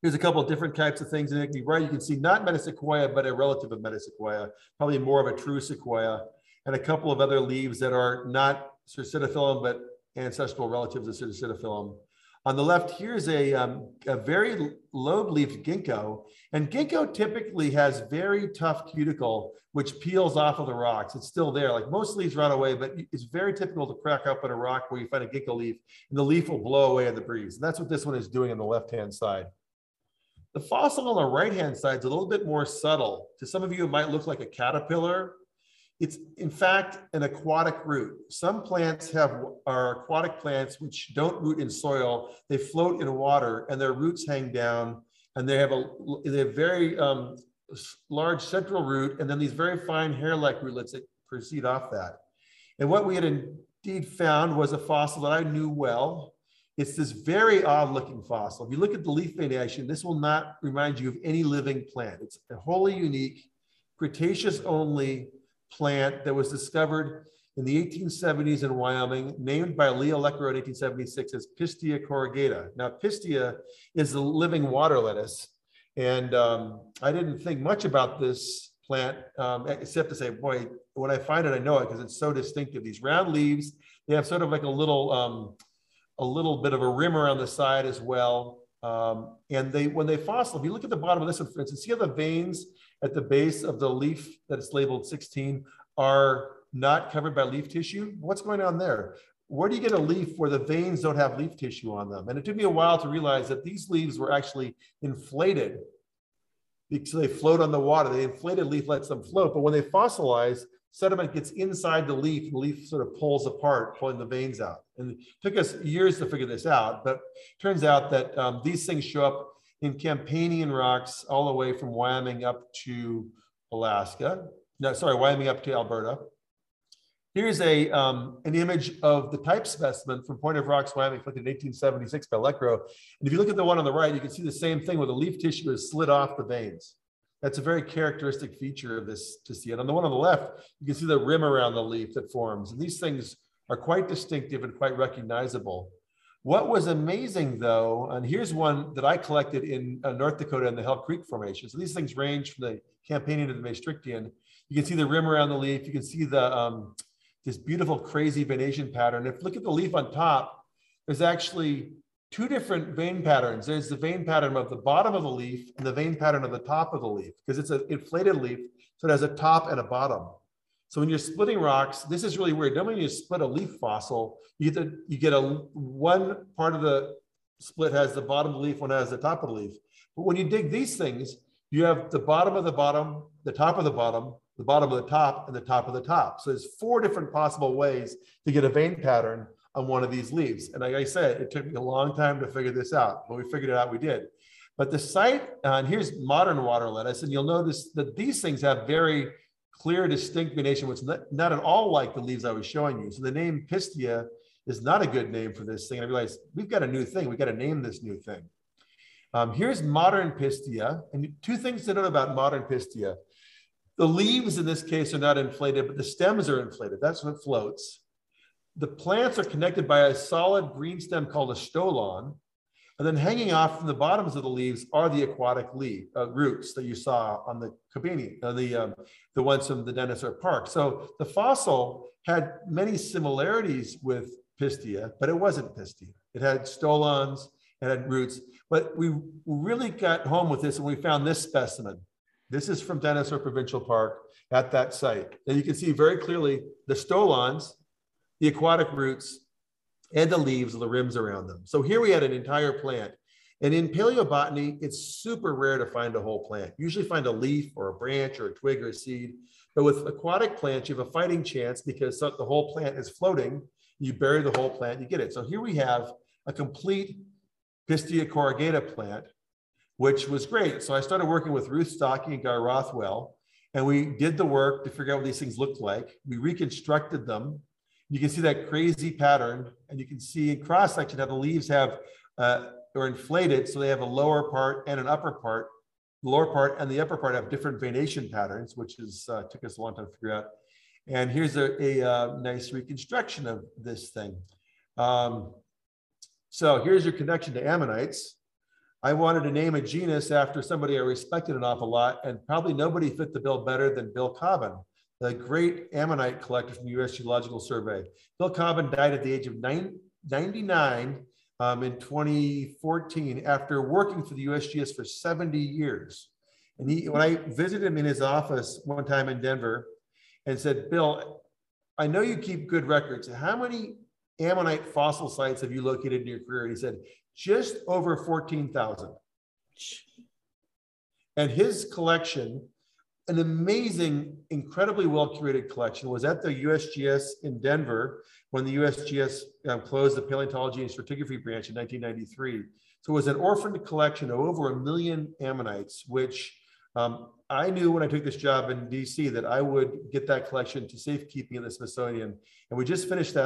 Here's a couple of different types of things. And right, you can see not metasequoia, but a relative of metasequoia, probably more of a true sequoia, and a couple of other leaves that are not Cercidophyllum, but ancestral relatives of Cercidophyllum. On the left, here's a very lobe-leafed ginkgo. And ginkgo typically has very tough cuticle, which peels off of the rocks. It's still there. Like most leaves run away, but it's very typical to crack open a rock where you find a ginkgo leaf, and the leaf will blow away in the breeze. And that's what this one is doing on the left-hand side. The fossil on the right-hand side is a little bit more subtle. To some of you, it might look like a caterpillar. It's in fact an aquatic root. Some plants are aquatic plants which don't root in soil. They float in water and their roots hang down, and they have very large central root, and then these very fine hair-like rootlets that proceed off that. And what we had indeed found was a fossil that I knew well. It's this very odd-looking fossil. If you look at the leaf venation, this will not remind you of any living plant. It's a wholly unique, Cretaceous-only plant that was discovered in the 1870s in Wyoming, named by Leo Leckerow in 1876 as Pistia corrugata. Now, Pistia is the living water lettuce, and I didn't think much about this plant except to say, boy, when I find it, I know it because it's so distinctive. These round leaves, they have sort of like a little bit of a rim around the side as well, and when they fossil, if you look at the bottom of this one, for instance, see how the veins at the base of the leaf that's labeled 16 are not covered by leaf tissue? What's going on there? Where do you get a leaf where the veins don't have leaf tissue on them? And it took me a while to realize that these leaves were actually inflated because they float on the water. The inflated leaf lets them float, but when they fossilize, sediment gets inside the leaf and the leaf sort of pulls apart, pulling the veins out. And it took us years to figure this out, but it turns out that these things show up in Campanian rocks all the way from Wyoming up to Alaska. No, sorry, Wyoming up to Alberta. Here's an image of the type specimen from Point of Rocks, Wyoming, collected in 1876 by Leckerow. And if you look at the one on the right, you can see the same thing where the leaf tissue is slid off the veins. That's a very characteristic feature of this Pistia. And on the one on the left, you can see the rim around the leaf that forms. And these things are quite distinctive and quite recognizable. What was amazing though, and here's one that I collected in North Dakota in the Hell Creek Formation. So these things range from the Campanian to the Maastrichtian. You can see the rim around the leaf. You can see the this beautiful crazy venation pattern. If you look at the leaf on top, there's actually two different vein patterns. There's the vein pattern of the bottom of the leaf and the vein pattern of the top of the leaf, because it's an inflated leaf, so it has a top and a bottom. So when you're splitting rocks, this is really weird. Normally when you split a leaf fossil, you get one part of the split has the bottom of the leaf, one has the top of the leaf. But when you dig these things, you have the bottom of the bottom, the top of the bottom, the bottom of the top, and the top of the top. So there's four different possible ways to get a vein pattern on one of these leaves. And like I said, it took me a long time to figure this out, but we figured it out, we did. But the site, and here's modern water lettuce, and you'll notice that these things have very clear, distinct venation, which is not at all like the leaves I was showing you. So the name Pistia is not a good name for this thing. And I realized we've got a new thing. We've got to name this new thing. Here's modern Pistia. And two things to note about modern Pistia. The leaves in this case are not inflated, but the stems are inflated. That's what floats. The plants are connected by a solid green stem called a stolon. And then hanging off from the bottoms of the leaves are the aquatic roots that you saw on the Campanian, the ones from the dinosaur park. So the fossil had many similarities with Pistia, but it wasn't Pistia. It had stolons, it had roots, but we really got home with this and we found this specimen. This is from Dinosaur Provincial Park at that site. And you can see very clearly the stolons, the aquatic roots, and the leaves and the rims around them. So here we had an entire plant. And in paleobotany, it's super rare to find a whole plant. You usually find a leaf or a branch or a twig or a seed. But with aquatic plants, you have a fighting chance because the whole plant is floating. You bury the whole plant, you get it. So here we have a complete Pistia corrugata plant which was great. So I started working with Ruth Stocky and Guy Rothwell, and we did the work to figure out what these things looked like. We reconstructed them. You can see that crazy pattern, and you can see in cross-section how the leaves have are inflated, so they have a lower part and an upper part. The lower part and the upper part have different venation patterns, which is took us a long time to figure out. And here's a nice reconstruction of this thing. So here's your connection to ammonites. I wanted to name a genus after somebody I respected an awful lot, and probably nobody fit the bill better than Bill Cobbin, the great ammonite collector from the U.S. Geological Survey. Bill Cobbin died at the age of 99 in 2014 after working for the USGS for 70 years. And he, when I visited him in his office one time in Denver and said, Bill, I know you keep good records. How many ammonite fossil sites have you located in your career? And he said, just over 14,000. And his collection, an amazing, incredibly well-curated collection, was at the USGS in Denver when the USGS closed the paleontology and stratigraphy branch in 1993. So it was an orphaned collection of over 1 million ammonites, which I knew when I took this job in DC that I would get that collection to safekeeping in the Smithsonian. And we just finished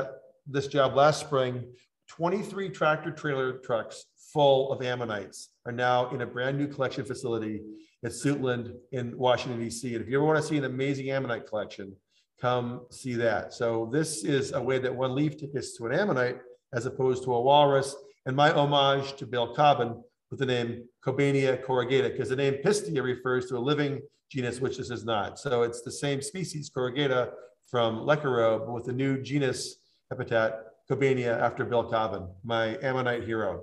this job last spring. 23 tractor trailer trucks full of ammonites are now in a brand new collection facility at Suitland in Washington, DC. And if you ever want to see an amazing ammonite collection, come see that. So this is a way that one leaf tickets to an ammonite as opposed to a walrus. And my homage to Bill Cobbin with the name Cobbania corrugata, because the name Pistia refers to a living genus, which this is not. So it's the same species, corrugata, from Leckerobe, but with a new genus habitat, Cobbania, after Bill Cobbin, my ammonite hero.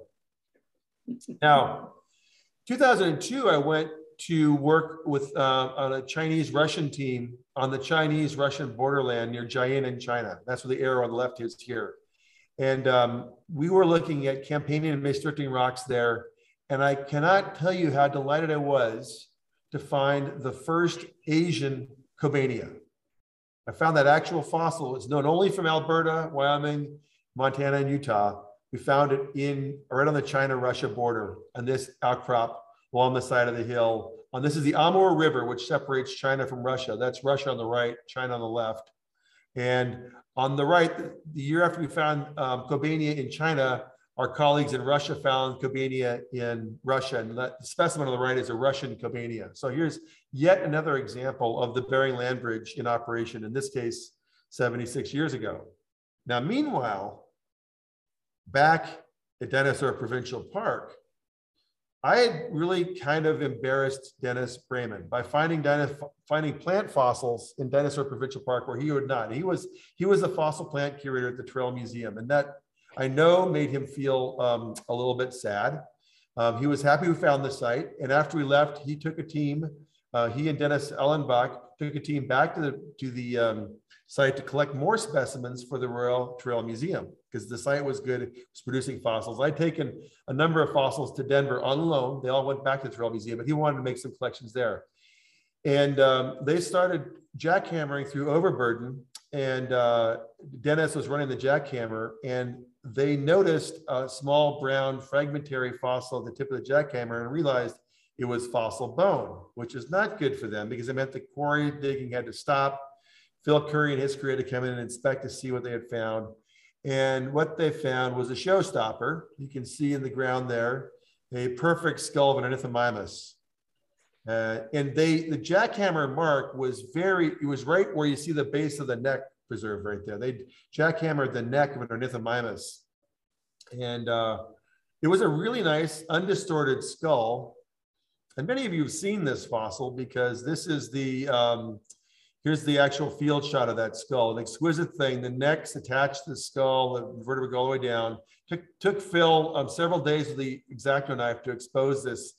Now, 2002, I went to work with on a Chinese-Russian team on the Chinese-Russian borderland near Jiayin in China. That's where the arrow on the left is here. And we were looking at Campanian and Maastrichtian rocks there. And I cannot tell you how delighted I was to find the first Asian Cobbania. I found that actual fossil. It's known only from Alberta, Wyoming, Montana, and Utah. We found it right on the China-Russia border on this outcrop along the side of the hill. And this is the Amur River, which separates China from Russia. That's Russia on the right, China on the left. And on the right, the year after we found Cobbania in China, our colleagues in Russia found Cobbania in Russia. And that specimen on the right is a Russian Cobbania. So here's yet another example of the Bering land bridge in operation, in this case, 76 years ago. Now, meanwhile, back at Dinosaur Provincial Park, I had really kind of embarrassed Dennis Brayman by finding plant fossils in Dinosaur Provincial Park where he would not. He was a fossil plant curator at the Trail Museum, and that I know made him feel a little bit sad. He was happy we found the site, and after we left, he took a team. He and Dennis Ellenbach took a team back to the site to collect more specimens for the Royal Trail Museum, because the site was good, it was producing fossils. I'd taken a number of fossils to Denver on loan. They all went back to the Trail Museum, but he wanted to make some collections there. And they started jackhammering through overburden, and Dennis was running the jackhammer, and they noticed a small brown fragmentary fossil at the tip of the jackhammer and realized it was fossil bone, which is not good for them because it meant the quarry digging had to stop. Phil Curry and his crew had to come in and inspect to see what they had found. And what they found was a showstopper. You can see in the ground there, a perfect skull of an Ornithomimus. And the jackhammer mark was it was right where you see the base of the neck preserved right there. They jackhammered the neck of an Ornithomimus. And it was a really nice undistorted skull. And many of you have seen this fossil because this is here's the actual field shot of that skull, an exquisite thing. The neck's attached to the skull, the vertebrae go all the way down. Took Phil several days with the X-Acto knife to expose this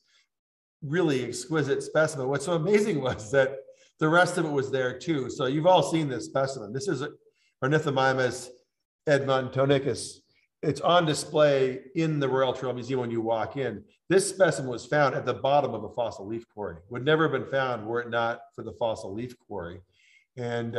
really exquisite specimen. What's so amazing was that the rest of it was there too. So you've all seen this specimen. This is Ornithomimus edmontonicus. It's on display in the Royal Trail Museum when you walk in. This specimen was found at the bottom of a fossil leaf quarry. Would never have been found were it not for the fossil leaf quarry. And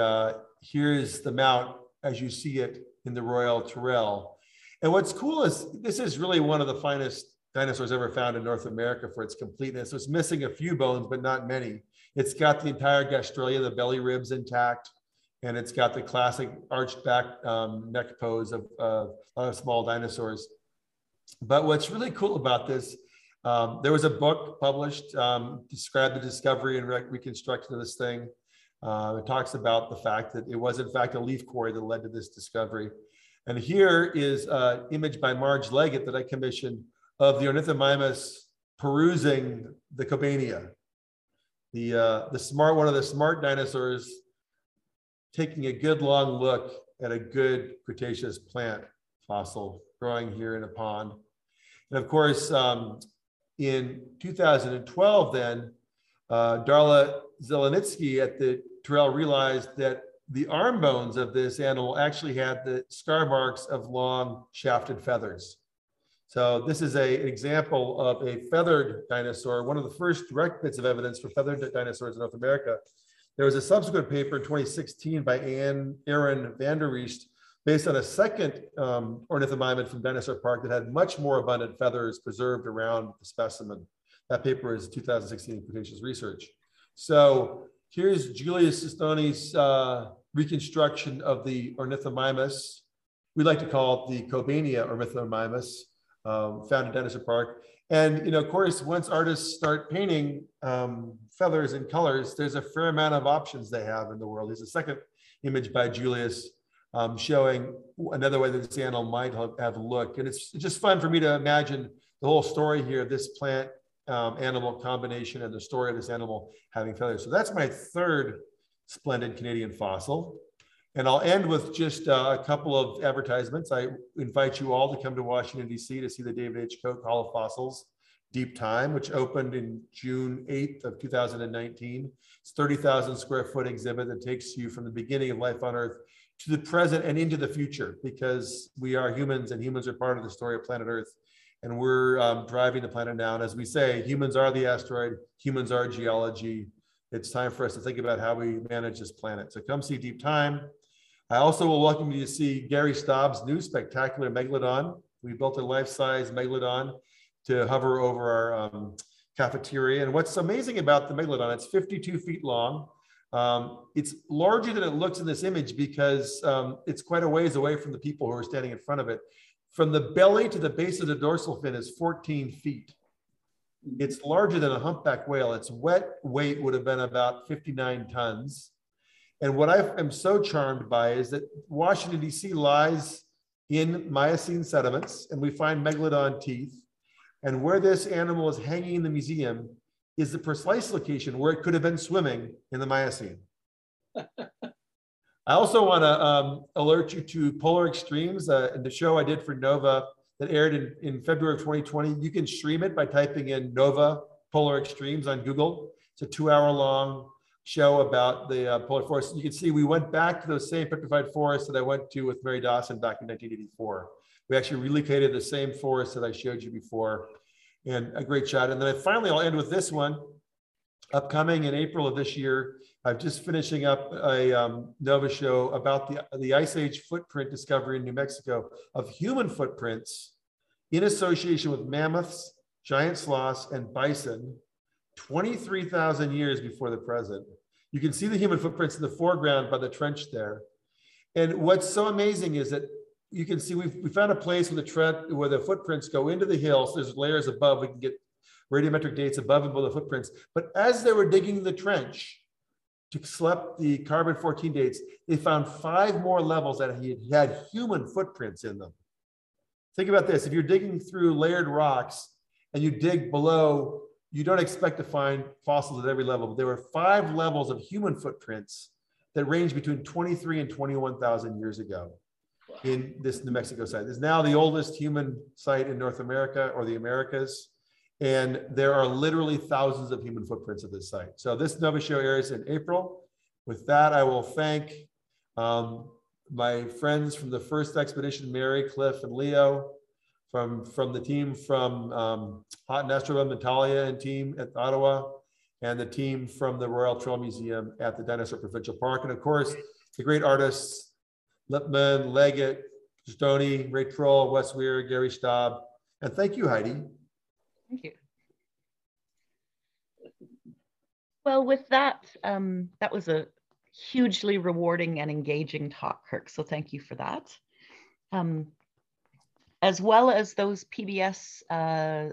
here's the mount as you see it in the Royal Trail. And what's cool is this is really one of the finest dinosaurs ever found in North America for its completeness. So it's missing a few bones, but not many. It's got the entire gastralia, the belly ribs intact, and it's got the classic arched back neck pose of a lot of small dinosaurs. But what's really cool about this, there was a book published, described the discovery and reconstruction of this thing. It talks about the fact that it was in fact a leaf quarry that led to this discovery. And here is an image by Marge Leggett that I commissioned of the Ornithomimus perusing the Cobania, the smart, one of the smart dinosaurs taking a good long look at a good Cretaceous plant fossil growing here in a pond. And of course, in 2012 then, Darla Zelenitsky at the Terrell realized that the arm bones of this animal actually had the scar marks of long shafted feathers. So this is an example of a feathered dinosaur, one of the first direct bits of evidence for feathered dinosaurs in North America. There was a subsequent paper in 2016 by Erin van der Riest, based on a second ornithomimid from Dinosaur Park that had much more abundant feathers preserved around the specimen. That paper is 2016 Cretaceous Research. So here's Julius Cistoni's reconstruction of the Ornithomimus. We like to call it the Cobania Ornithomimus, found in Dinosaur Park. And you know, of course, once artists start painting feathers and colors, there's a fair amount of options they have in the world. There's a second image by Julius showing another way that this animal might have looked. And it's just fun for me to imagine the whole story here of this plant animal combination and the story of this animal having feathers. So that's my third splendid Canadian fossil. And I'll end with just a couple of advertisements. I invite you all to come to Washington, D.C. to see the David H. Koch Hall of Fossils, Deep Time, which opened in June 8th of 2019. It's a 30,000 square foot exhibit that takes you from the beginning of life on Earth to the present and into the future, because we are humans and humans are part of the story of planet Earth. And we're driving the planet down. As we say, humans are the asteroid, humans are geology. It's time for us to think about how we manage this planet. So come see Deep Time. I also will welcome you to see Gary Staub's new spectacular Megalodon. We built a life-size Megalodon to hover over our cafeteria. And what's amazing about the Megalodon, it's 52 feet long. It's larger than it looks in this image because it's quite a ways away from the people who are standing in front of it. From the belly to the base of the dorsal fin is 14 feet. It's larger than a humpback whale. Its wet weight would have been about 59 tons. And what I am so charmed by is that Washington, D.C. lies in Miocene sediments, and we find megalodon teeth. And where this animal is hanging in the museum is the precise location where it could have been swimming in the Miocene. I also want to alert you to Polar Extremes, the show I did for NOVA that aired in February of 2020. You can stream it by typing in NOVA Polar Extremes on Google. It's a 2-hour long show about the polar forest. You can see we went back to those same petrified forests that I went to with Mary Dawson back in 1984. We actually relocated the same forest that I showed you before, and a great shot. And then finally, I'll end with this one. Upcoming in April of this year, I'm just finishing up a NOVA show about the Ice Age footprint discovery in New Mexico of human footprints in association with mammoths, giant sloths, and bison, 23,000 years before the present. You can see the human footprints in the foreground by the trench there. And what's so amazing is that you can see we found a place where the footprints go into the hills. There's layers above. We can get radiometric dates above and below the footprints. But as they were digging the trench to select the carbon-14 dates, they found 5 more levels that had human footprints in them. Think about this. If you're digging through layered rocks and you dig below, you don't expect to find fossils at every level. But there were 5 levels of human footprints that range between 23 and 21,000 years ago in this New Mexico site. It's now the oldest human site in North America or the Americas. And there are literally thousands of human footprints at this site. So this NOVA show airs in April. With that, I will thank my friends from the first expedition, Mary, Cliff, and Leo, from the team from Hot and Astrobum, Natalia and team at Ottawa, and the team from the Royal Trail Museum at the Dinosaur Provincial Park. And of course, the great artists, Lippmann, Leggett, Stoney, Ray Troll, Wes Weir, Gary Staub. And thank you, Heidi, Thank you. Well, with that, that was a hugely rewarding and engaging talk, Kirk, so thank you for that. As well as those PBS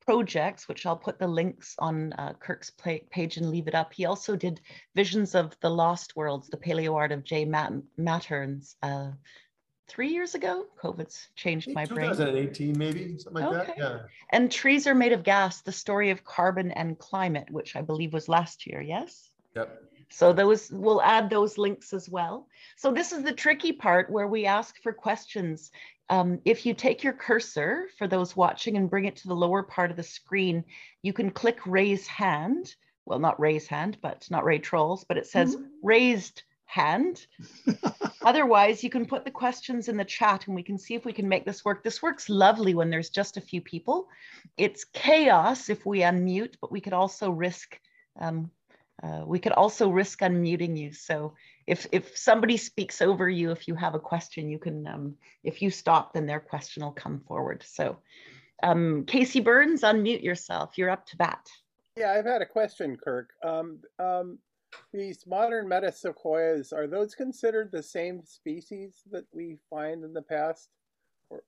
projects, which I'll put the links on Kirk's page and leave it up. He also did Visions of the Lost Worlds, the Paleo Art of Jay Matterns 3 years ago. COVID's changed my brain. 2018 maybe, something like that, yeah. And Trees Are Made of Gas, the Story of Carbon and Climate, which I believe was last year, yes? Yep. So those, we'll add those links as well. So this is the tricky part where we ask for questions. If you take your cursor, for those watching, and bring it to the lower part of the screen, you can click raise hand. Well, not raise hand, but not Ray Trolls, but it says raised hand. Otherwise, you can put the questions in the chat and we can see if we can make this work. This works lovely when there's just a few people. It's chaos if we unmute, but we could also risk unmuting you. So if somebody speaks over you, if you have a question, you can, if you stop, then their question will come forward. So Casey Burns, unmute yourself. You're up to bat. Yeah, I've had a question, Kirk. These modern meta sequoias, are those considered the same species that we find in the past? Or...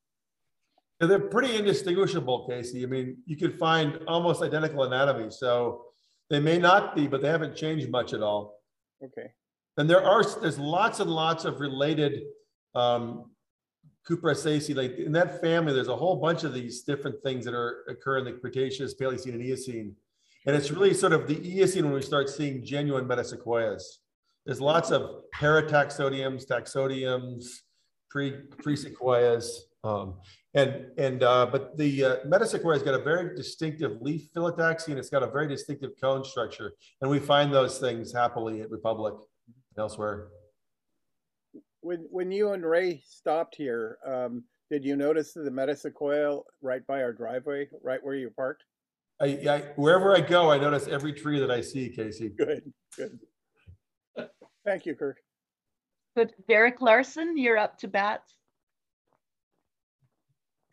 Yeah, they're pretty indistinguishable, Casey. I mean, you could find almost identical anatomy. So they may not be, but they haven't changed much at all. Okay. And there's lots and lots of related Cupressaceae. Like in that family, there's a whole bunch of these different things that occur in the Cretaceous, Paleocene, and Eocene. And it's really sort of the Eocene when we start seeing genuine metasequoias. There's lots of parataxodiums, taxodiums, pre-sequoias. But the metasequoia has got a very distinctive leaf phyllotaxy, and it's got a very distinctive cone structure. And we find those things happily at Republic and elsewhere. When you and Ray stopped here, did you notice the metasequoia right by our driveway, right where you parked? I wherever I go, I notice every tree that I see, Casey. Good, good. Thank you, Kirk. Good. Derek Larson, you're up to bat.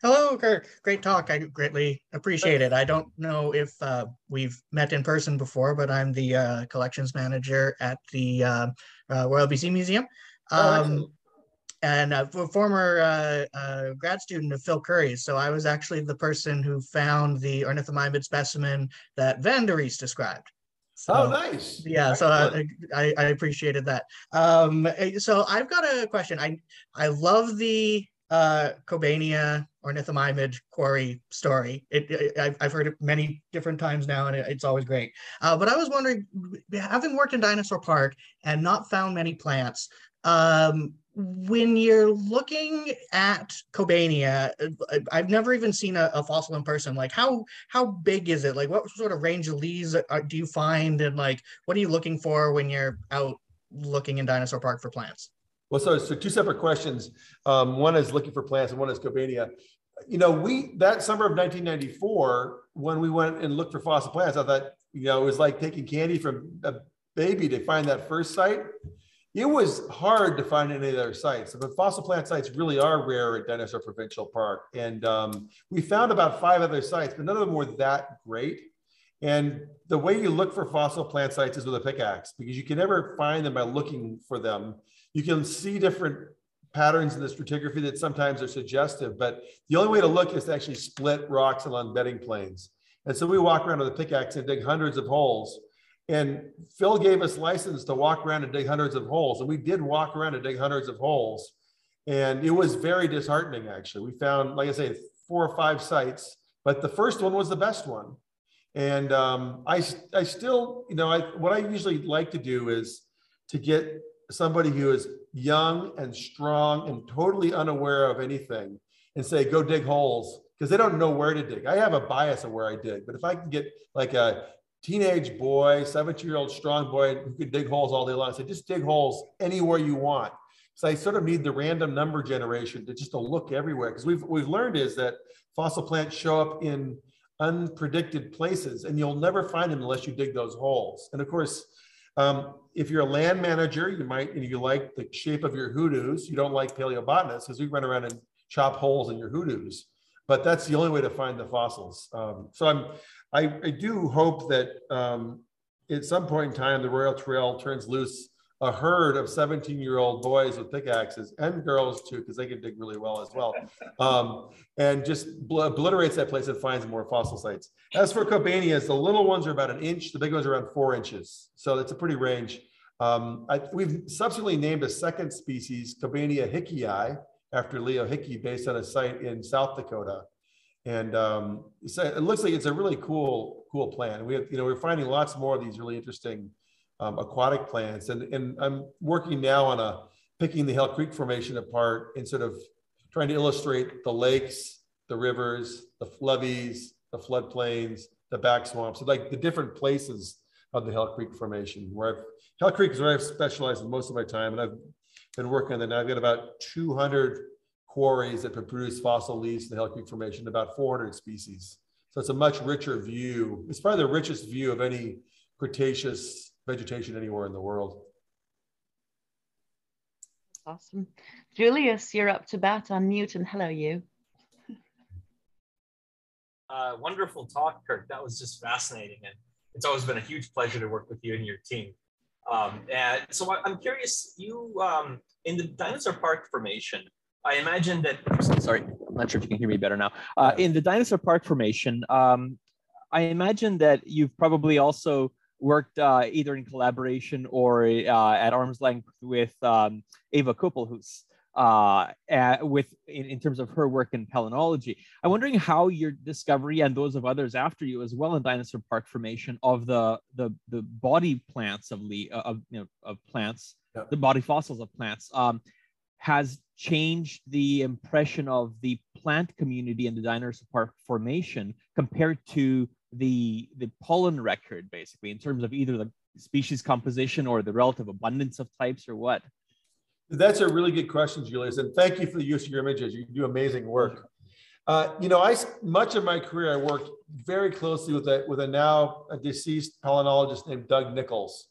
Hello, Kirk. Great talk. I greatly appreciate it. I don't know if we've met in person before, but I'm the collections manager at the Royal BC Museum. And a former grad student of Phil Curry's. So I was actually the person who found the ornithomimid specimen that Van der Rees described. So, oh, nice. Yeah, so I appreciated that. So I've got a question. I love the Cobania ornithomimid quarry story. I've heard it many different times now, and it's always great. But I was wondering, having worked in Dinosaur Park and not found many plants, when you're looking at Cobania, I've never even seen a fossil in person. Like how big is it? Like what sort of range of leaves do you find? And like, what are you looking for when you're out looking in Dinosaur Park for plants? Well, so two separate questions. One is looking for plants and one is Cobania. You know, that summer of 1994, when we went and looked for fossil plants, I thought, you know, it was like taking candy from a baby to find that first site. It was hard to find any other sites, but fossil plant sites really are rare at Dinosaur Provincial Park. And we found about 5 other sites, but none of them were that great. And the way you look for fossil plant sites is with a pickaxe, because you can never find them by looking for them. You can see different patterns in the stratigraphy that sometimes are suggestive, but the only way to look is to actually split rocks along bedding planes. And so we walk around with a pickaxe and dig hundreds of holes. And Phil gave us license to walk around and dig hundreds of holes. And we did walk around and dig hundreds of holes. And it was very disheartening, actually. We found, like I say, 4 or 5 sites, but the first one was the best one. And I still, you know, what I usually like to do is to get somebody who is young and strong and totally unaware of anything and say, go dig holes, because they don't know where to dig. I have a bias of where I dig, but if I can get like a teenage boy, 17-year-old strong boy who could dig holes all day long. So just dig holes anywhere you want. So I sort of need the random number generation to look everywhere. Because we've learned is that fossil plants show up in unpredicted places and you'll never find them unless you dig those holes. And of course, if you're a land manager, you might, if you like the shape of your hoodoos, you don't like paleobotanists because we run around and chop holes in your hoodoos. but that's the only way to find the fossils. So I do hope that at some point in time, the Royal Trail turns loose a herd of 17-year-old boys with pickaxes, and girls too, because they can dig really well as well, and just obliterates that place and finds more fossil sites. As for Cobanias, the little ones are about 1 inch, the big ones are around 4 inches. So that's a pretty range. We've subsequently named a second species, Cobania hickey, after Leo Hickey, based on a site in South Dakota. And so it looks like it's a really cool plant. We have, we're finding lots more of these really interesting aquatic plants. And I'm working now on picking the Hell Creek Formation apart and sort of trying to illustrate the lakes, the rivers, the levees, the floodplains, the back swamps, so like the different places of the Hell Creek Formation. Hell Creek is where I've specialized in most of my time, and I've been working on that. Now I've got about 200 quarries that produce fossil leaves in the Hell Creek Formation, about 400 species. So it's a much richer view. It's probably the richest view of any Cretaceous vegetation anywhere in the world. Awesome. Julius, you're up to bat. Unmute and hello you. Wonderful talk, Kirk. That was just fascinating. And it's always been a huge pleasure to work with you and your team. And so I'm curious, you, in the Dinosaur Park Formation, I imagine that, sorry, I'm not sure if you can hear me better now. In the Dinosaur Park Formation, I imagine that you've probably also worked either in collaboration or at arm's length with Eva Kupelhuis in terms of her work in palynology. I'm wondering how your discovery and those of others after you as well in Dinosaur Park Formation of the body plants of plants, yeah, the body fossils of plants has changed the impression of the plant community in the Dinosaur Park Formation compared to the pollen record, basically, in terms of either the species composition or the relative abundance of types or what? That's a really good question, Julius, and thank you for the use of your images. You do amazing work. Much of my career, I worked very closely with a now deceased palynologist named Doug Nichols.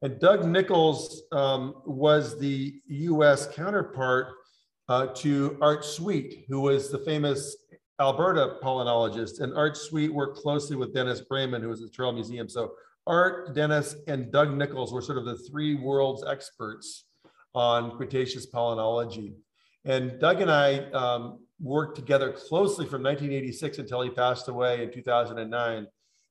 And Doug Nichols was the U.S. counterpart to Art Sweet, who was the famous Alberta palynologist, and Art Sweet worked closely with Dennis Brayman, who was at the Trail Museum. So Art, Dennis, and Doug Nichols were sort of the three world's experts on Cretaceous palynology. And Doug and I worked together closely from 1986 until he passed away in 2009,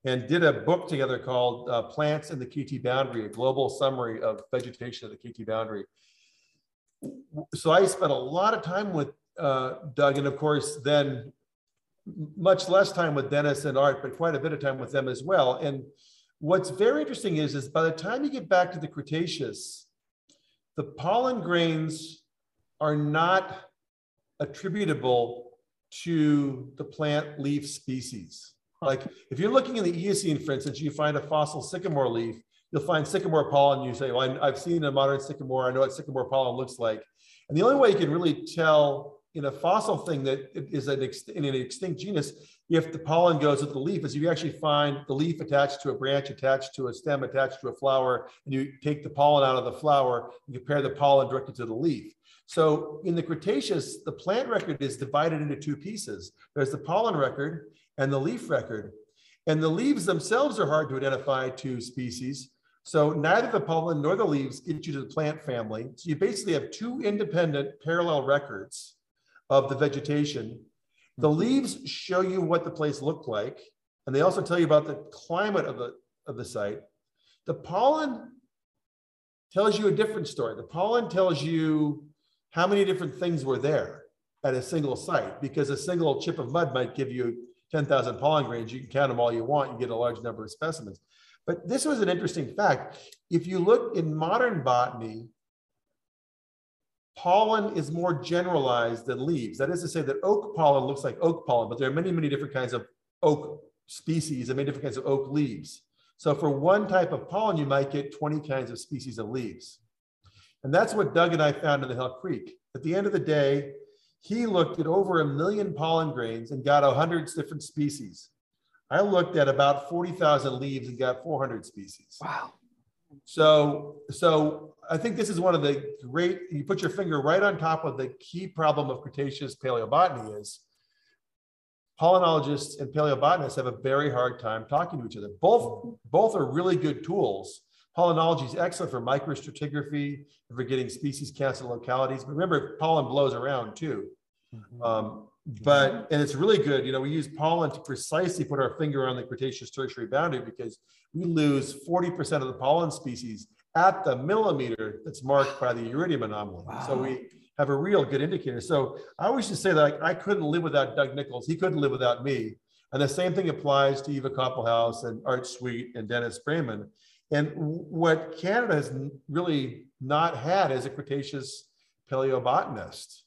and did a book together called Plants in the KT Boundary, a global summary of vegetation of the KT Boundary. So I spent a lot of time with Doug, and of course then much less time with Dennis and Art, but quite a bit of time with them as well. And what's very interesting is by the time you get back to the Cretaceous, the pollen grains are not attributable to the plant leaf species. Like if you're looking in the Eocene, for instance, you find a fossil sycamore leaf, you'll find sycamore pollen. You say, well, I've seen a modern sycamore. I know what sycamore pollen looks like. And the only way you can really tell in a fossil thing that is in an extinct genus, if the pollen goes with the leaf, is you actually find the leaf attached to a branch, attached to a stem, attached to a flower, and you take the pollen out of the flower and compare the pollen directly to the leaf. So in the Cretaceous, the plant record is divided into two pieces. There's the pollen record and the leaf record. And the leaves themselves are hard to identify to species. So neither the pollen nor the leaves get you to the plant family. So you basically have two independent parallel records of the vegetation. The leaves show you what the place looked like, and they also tell you about the climate of the site. The pollen tells you a different story. The pollen tells you how many different things were there at a single site, because a single chip of mud might give you 10,000 pollen grains. You can count them all you want, you get a large number of specimens. But this was an interesting fact. If you look in modern botany, pollen is more generalized than leaves. That is to say that oak pollen looks like oak pollen, but there are many, many different kinds of oak species and many different kinds of oak leaves. So for one type of pollen, you might get 20 kinds of species of leaves. And that's what Doug and I found in the Hell Creek. At the end of the day, he looked at over 1 million pollen grains and got 100 different species. I looked at about 40,000 leaves and got 400 species. Wow. So I think this is one of the great, you put your finger right on top of the key problem of Cretaceous paleobotany is Palynologists and paleobotanists have a very hard time talking to each other. Both are really good tools. Palynology is excellent for microstratigraphy, for getting species counts and localities. But remember, pollen blows around too. And it's really good. You know, we use pollen to precisely put our finger on the Cretaceous Tertiary boundary because we lose 40% of the pollen species at the millimeter that's marked by the uridium anomaly. Wow. So we have a real good indicator. So I always just say that I couldn't live without Doug Nichols. He couldn't live without me. And the same thing applies to Eva Koppelhaus and Art Sweet and Dennis Brayman. And what Canada has really not had is a Cretaceous paleobotanist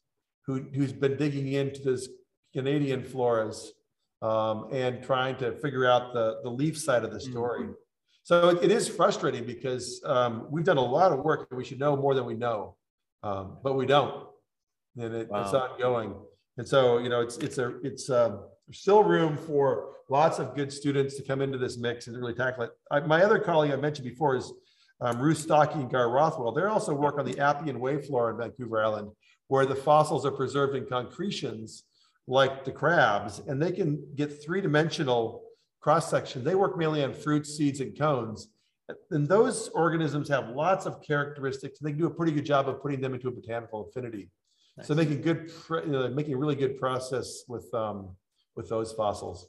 who's been digging into this Canadian floras and trying to figure out the leaf side of the story. Mm-hmm. So it is frustrating because we've done a lot of work and we should know more than we know, but we don't, and it's ongoing. And so, you know, it's still room for lots of good students to come into this mix and really tackle it. My other colleague I mentioned before is Ruth Stocky and Guy Rothwell. They also work on the Appian wave flora in Vancouver Island, where the fossils are preserved in concretions like the crabs, and they can get three-dimensional cross-section. They work mainly on fruits, seeds, and cones. And those organisms have lots of characteristics, and they can do a pretty good job of putting them into a botanical affinity. Nice. So making a really good process with those fossils.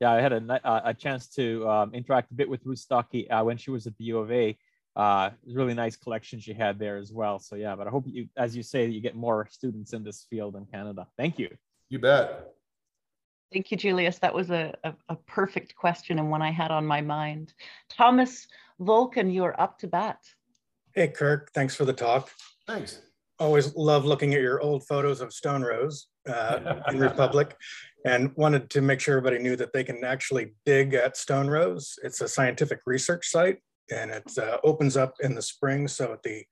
Yeah, I had a chance to interact a bit with Ruth Stocky when she was at the U of A. Really nice collection she had there as well. So yeah, but I hope you, as you say, you get more students in this field in Canada. Thank you. You bet. Thank you, Julius. That was a perfect question and one I had on my mind. Thomas Volkan, you're up to bat. Hey, Kirk. Thanks for the talk. Thanks. Always love looking at your old photos of Stone Rose in Republic, and wanted to make sure everybody knew that they can actually dig at Stone Rose. It's a scientific research site, and it opens up in the spring. So at the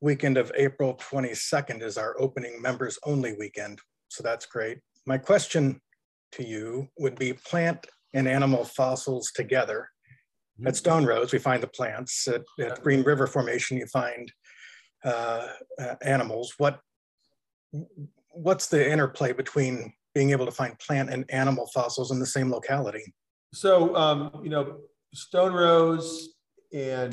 weekend of April 22nd is our opening members only weekend. So that's great. My question to you would be plant and animal fossils together. Mm-hmm. At Stone Rose, we find the plants. At Green River Formation, you find animals. What's the interplay between being able to find plant and animal fossils in the same locality? So, you know, Stone Rose and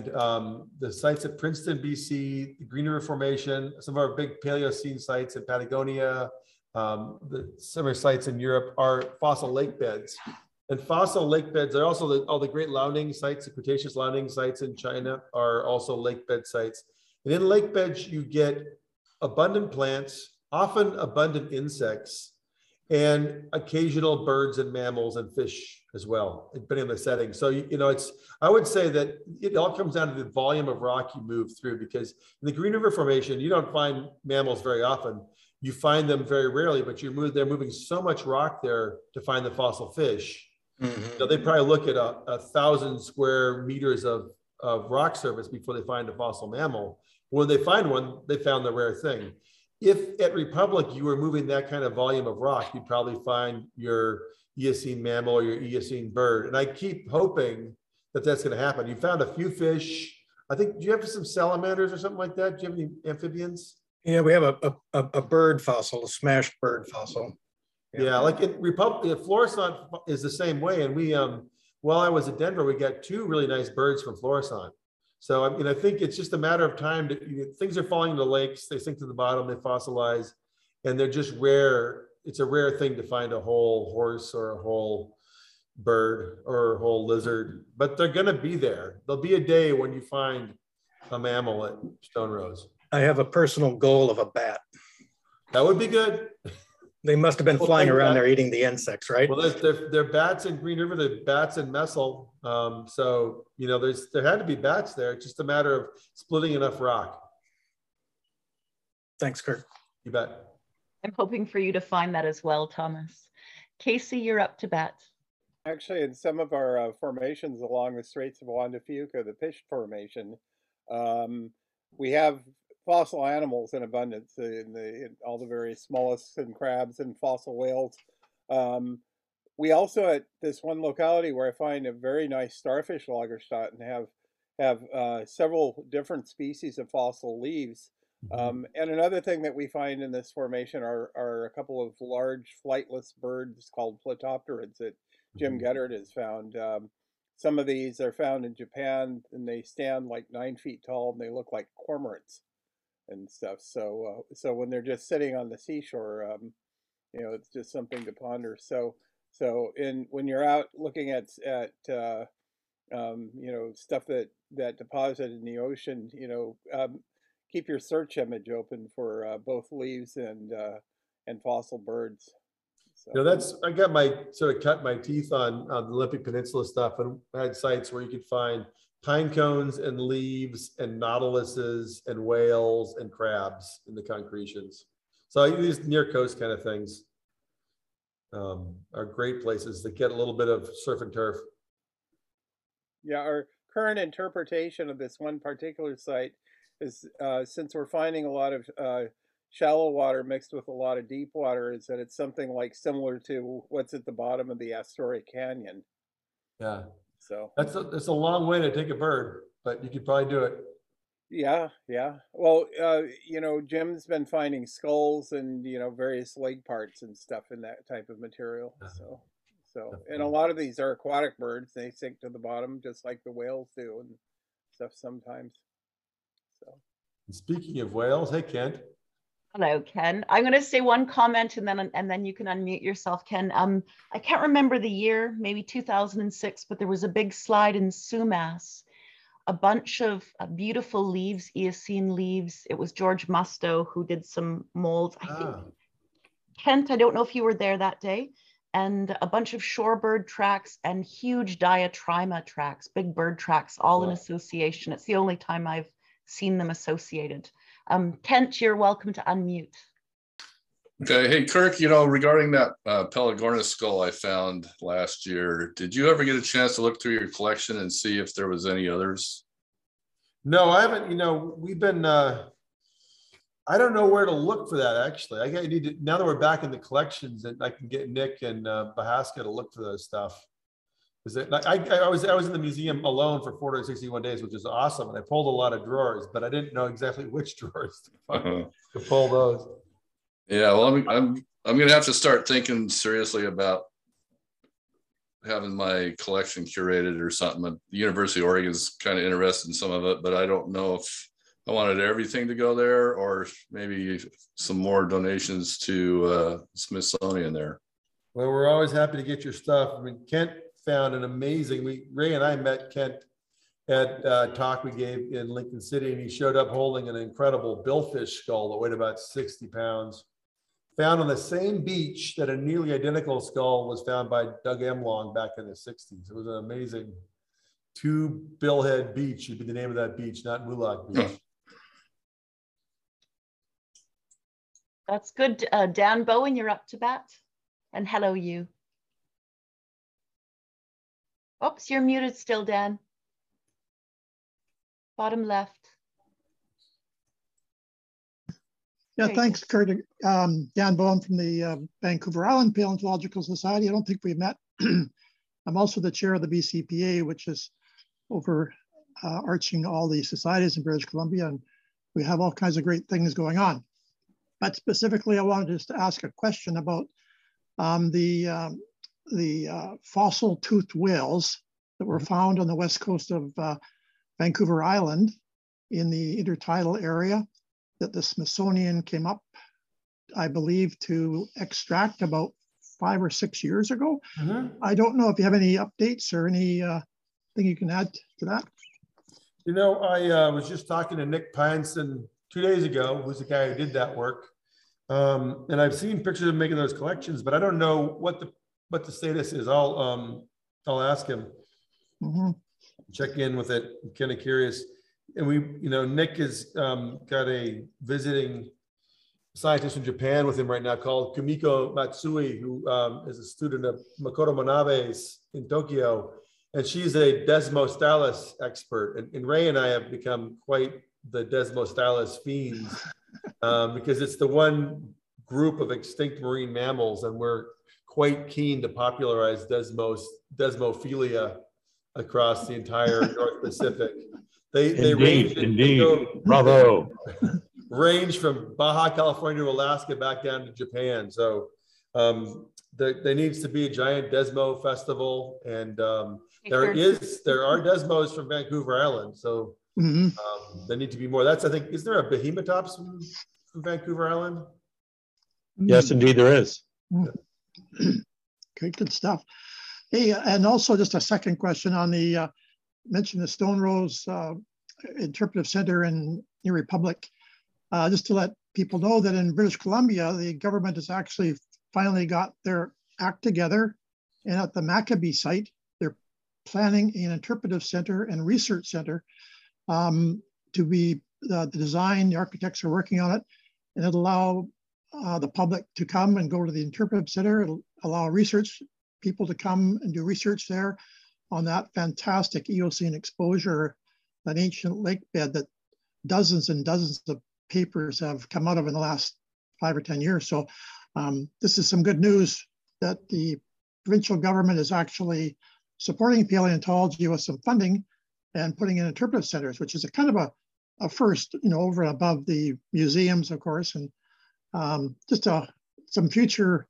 the sites at Princeton, BC, the Green River Formation, some of our big Paleocene sites in Patagonia, the summer sites in Europe are fossil lake beds. And fossil lake beds are also all the great Liaoning sites, the Cretaceous Liaoning sites in China are also lake bed sites. And in lake beds, you get abundant plants, often abundant insects, and occasional birds and mammals and fish as well, depending on the setting. So, you know, I would say that it all comes down to the volume of rock you move through, because in the Green River Formation, you don't find mammals very often. You find them very rarely, but they're moving so much rock there to find the fossil fish. Mm-hmm. So they probably look at 1,000 square meters of rock surface before they find a fossil mammal. When they find one, they found the rare thing. If at Republic you were moving that kind of volume of rock, you'd probably find your Eocene mammal or your Eocene bird. And I keep hoping that that's going to happen. You found a few fish. I think, do you have some salamanders or something like that? Do you have any amphibians? Yeah, we have a bird fossil, a smashed bird fossil. Yeah, like in Republic, Florissant is the same way. And we, while I was at Denver, we got two really nice birds from Florissant. So I mean, I think it's just a matter of time. Things are falling into lakes, they sink to the bottom, they fossilize, and they're just rare. It's a rare thing to find a whole horse or a whole bird or a whole lizard, but they're gonna be there. There'll be a day when you find a mammal at Stone Rose. I have a personal goal of a bat. That would be good. They must have been flying around there eating the insects, right? Well, there are bats in Green River, there are bats in Messel. So, you know, there had to be bats there. It's just a matter of splitting enough rock. Thanks, Kirk. You bet. I'm hoping for you to find that as well, Thomas. Casey, you're up to bat. Actually, in some of our formations along the Straits of Juan de Fuca, the Pish Formation, we have fossil animals in abundance in all the various mollusks and crabs and fossil whales. We also, at this one locality where I find a very nice starfish lagerstätten, have several different species of fossil leaves And another thing that we find in this formation are a couple of large flightless birds called pletopterids that Jim Goddard has found. Some of these are found in Japan, and they stand like 9 feet tall, and they look like cormorants and stuff. So, so when they're just sitting on the seashore, you know, it's just something to ponder. So when you're out looking at you know, stuff that deposited in the ocean, you know, keep your search image open for both leaves and fossil birds. So. You know, I got my sort of cut my teeth on the Olympic Peninsula stuff, and I had sites where you could find pine cones and leaves and nautiluses and whales and crabs in the concretions. So these near coast kind of things are great places that get a little bit of surf and turf. Yeah, our current interpretation of this one particular site is since we're finding a lot of shallow water mixed with a lot of deep water, is that it's something like similar to what's at the bottom of the Astoria Canyon. Yeah. So that's a long way to take a bird, but you could probably do it. Yeah. Yeah. Well, you know, Jim's been finding skulls and, you know, various leg parts and stuff in that type of material. So, and a lot of these are aquatic birds. They sink to the bottom just like the whales do and stuff sometimes. So, and speaking of whales, hey, Kent. Hello, Ken. I'm going to say one comment and then you can unmute yourself, Ken. I can't remember the year, maybe 2006, but there was a big slide in Sumas, a bunch of beautiful leaves, Eocene leaves. It was George Musto who did some molds. I think, Kent, I don't know if you were there that day, and a bunch of shorebird tracks and huge diatryma tracks, big bird tracks, all in association. It's the only time I've seen them associated. Kent, you're welcome to unmute. Okay, hey Kirk, you know, regarding that Pelagornis skull I found last year, did you ever get a chance to look through your collection and see if there was any others? No, I haven't. You know, we've been, I don't know where to look for that actually. I need to, now that we're back in the collections, and I can get Nick and Bahaska to look for those stuff. I was in the museum alone for 461 days, which is awesome, and I pulled a lot of drawers, but I didn't know exactly which drawers to pull those. Yeah, well, I'm going to have to start thinking seriously about having my collection curated or something. The University of Oregon's kind of interested in some of it, but I don't know if I wanted everything to go there or maybe some more donations to Smithsonian there. Well, we're always happy to get your stuff. I mean, Kent found an amazing, Ray and I met Kent at a talk we gave in Lincoln City, and he showed up holding an incredible billfish skull that weighed about 60 pounds, found on the same beach that a nearly identical skull was found by Doug Emlong back in the 60s. It was an amazing Two Billhead Beach, would be the name of that beach, not Moolock Beach. That's good. Dan Bowen, you're up to bat, and hello you. Oops, you're muted still, Dan. Bottom left. Yeah, okay. Thanks, Kurt. Dan Bowen from the Vancouver Island Paleontological Society. I don't think we've met. I'm also the chair of the BCPA, which is overarching all the societies in British Columbia, and we have all kinds of great things going on. But specifically, I wanted just to ask a question about the fossil toothed whales that were found on the west coast of Vancouver Island in the intertidal area that the Smithsonian came up, I believe, to extract about 5 or 6 years ago. I don't know if you have any updates or any thing you can add to that. You know, I was just talking to Nick Pineson 2 days ago, who's the guy who did that work. And I've seen pictures of making those collections, but I don't know what the status is. I'll ask him, check in with it. I'm kind of curious. And we, you know, Nick has got a visiting scientist from Japan with him right now called Kumiko Matsui, who is a student of Makoto Manabe's in Tokyo. And she's a Desmostylis expert. And Ray and I have become quite the Desmostylis fiends because it's the one group of extinct marine mammals, and we're quite keen to popularize desmophilia across the entire North Pacific. They range. Indeed, bravo. range from Baja California to Alaska back down to Japan. So there needs to be a giant Desmo festival, and there are Desmos from Vancouver Island. So there need to be more. That's, I think, is there a Behematops from Vancouver Island? Yes, indeed, there is. Yeah. Okay, good stuff. Hey, and also just a second question on the mention the Stone Rose Interpretive Center in New Republic. Just to let people know that in British Columbia, the government has actually finally got their act together, and at the Maccabee site, they're planning an interpretive center and research center to be the design. The architects are working on it, and it'll allow the public to come and go to the interpretive center. It'll allow research people to come and do research there on that fantastic Eocene exposure, an ancient lake bed that dozens and dozens of papers have come out of in the last 5 or 10 years. So this is some good news that the provincial government is actually supporting paleontology with some funding and putting in interpretive centers, which is a kind of a first, you know, over and above the museums, of course, and just some future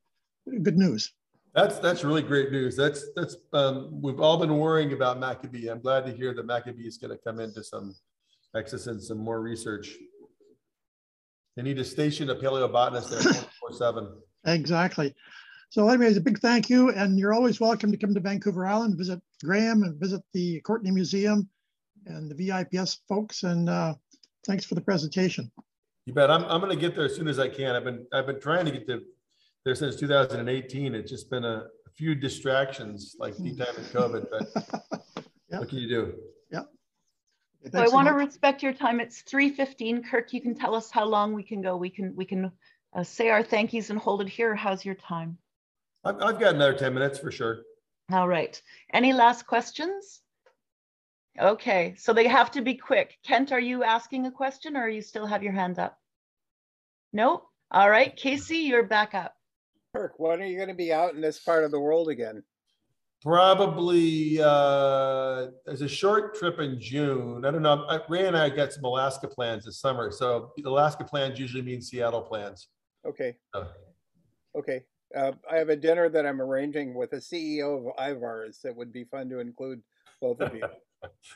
good news. That's really great news. We've all been worrying about Maccabee. I'm glad to hear that Maccabee is going to come into some access and some more research. They need to station a paleobotanist there 24/7. Exactly. So anyways, a big thank you. And you're always welcome to come to Vancouver Island, visit Graham and visit the Courtney Museum and the VIPS folks. And thanks for the presentation. You bet. I'm going to get there as soon as I can. I've been trying to get to there since 2018. It's just been a few distractions, like the time of COVID, but yeah. What can you do? Yeah. Okay, so I want to respect your time. It's 3:15. Kirk, you can tell us how long we can go. We can say our thank yous and hold it here. How's your time? I've got another 10 minutes for sure. All right. Any last questions? Okay, so they have to be quick. Kent, are you asking a question, or you still have your hand up? No. All right, Casey, you're back up. Kirk, when are you going to be out in this part of the world again? Probably there's a short trip in June. I don't know. Ray and I got some Alaska plans this summer. So Alaska plans usually mean Seattle plans. Okay. Okay. I have a dinner that I'm arranging with the CEO of Ivar's that would be fun to include both of you.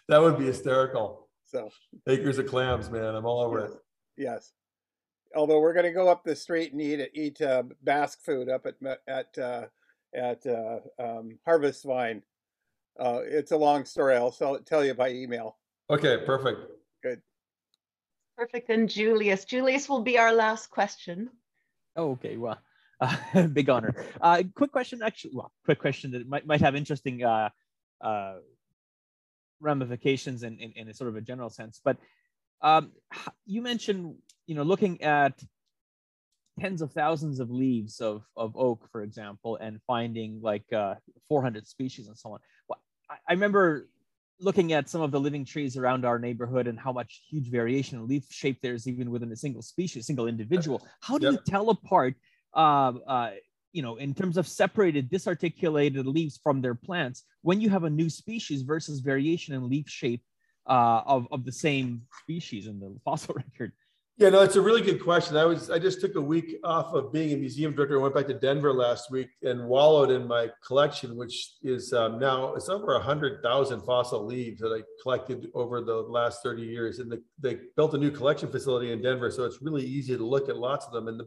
That would be hysterical. So acres of clams, man. I'm all over it. Yes. Although we're going to go up the street and eat Basque food up at Harvest Vine. It's a long story. I'll tell you by email. Okay, perfect. Good. Perfect. And Julius. Julius will be our last question. Oh, okay. Well, big honor. Quick question, actually. Well, quick question that might have interesting ramifications in a sort of a general sense, but. You mentioned, you know, looking at tens of thousands of leaves of oak, for example, and finding like 400 species and so on. Well, I remember looking at some of the living trees around our neighborhood and how much huge variation in leaf shape there is even within a single species, single individual. How do you tell apart, you know, in terms of separated, disarticulated leaves from their plants when you have a new species versus variation in leaf shape of the same species in the fossil record? Yeah, no, that's a really good question. I just took a week off of being a museum director and went back to Denver last week and wallowed in my collection, which is now it's over 100,000 fossil leaves that I collected over the last 30 years. And they built a new collection facility in Denver, so it's really easy to look at lots of them. And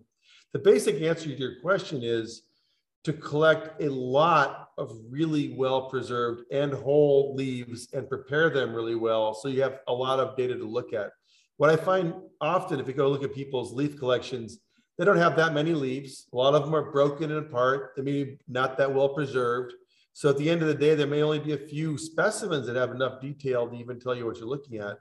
the basic answer to your question is to collect a lot of really well-preserved and whole leaves and prepare them really well, so you have a lot of data to look at. What I find often, if you go look at people's leaf collections, they don't have that many leaves. A lot of them are broken apart. They may be not that well-preserved. So at the end of the day, there may only be a few specimens that have enough detail to even tell you what you're looking at.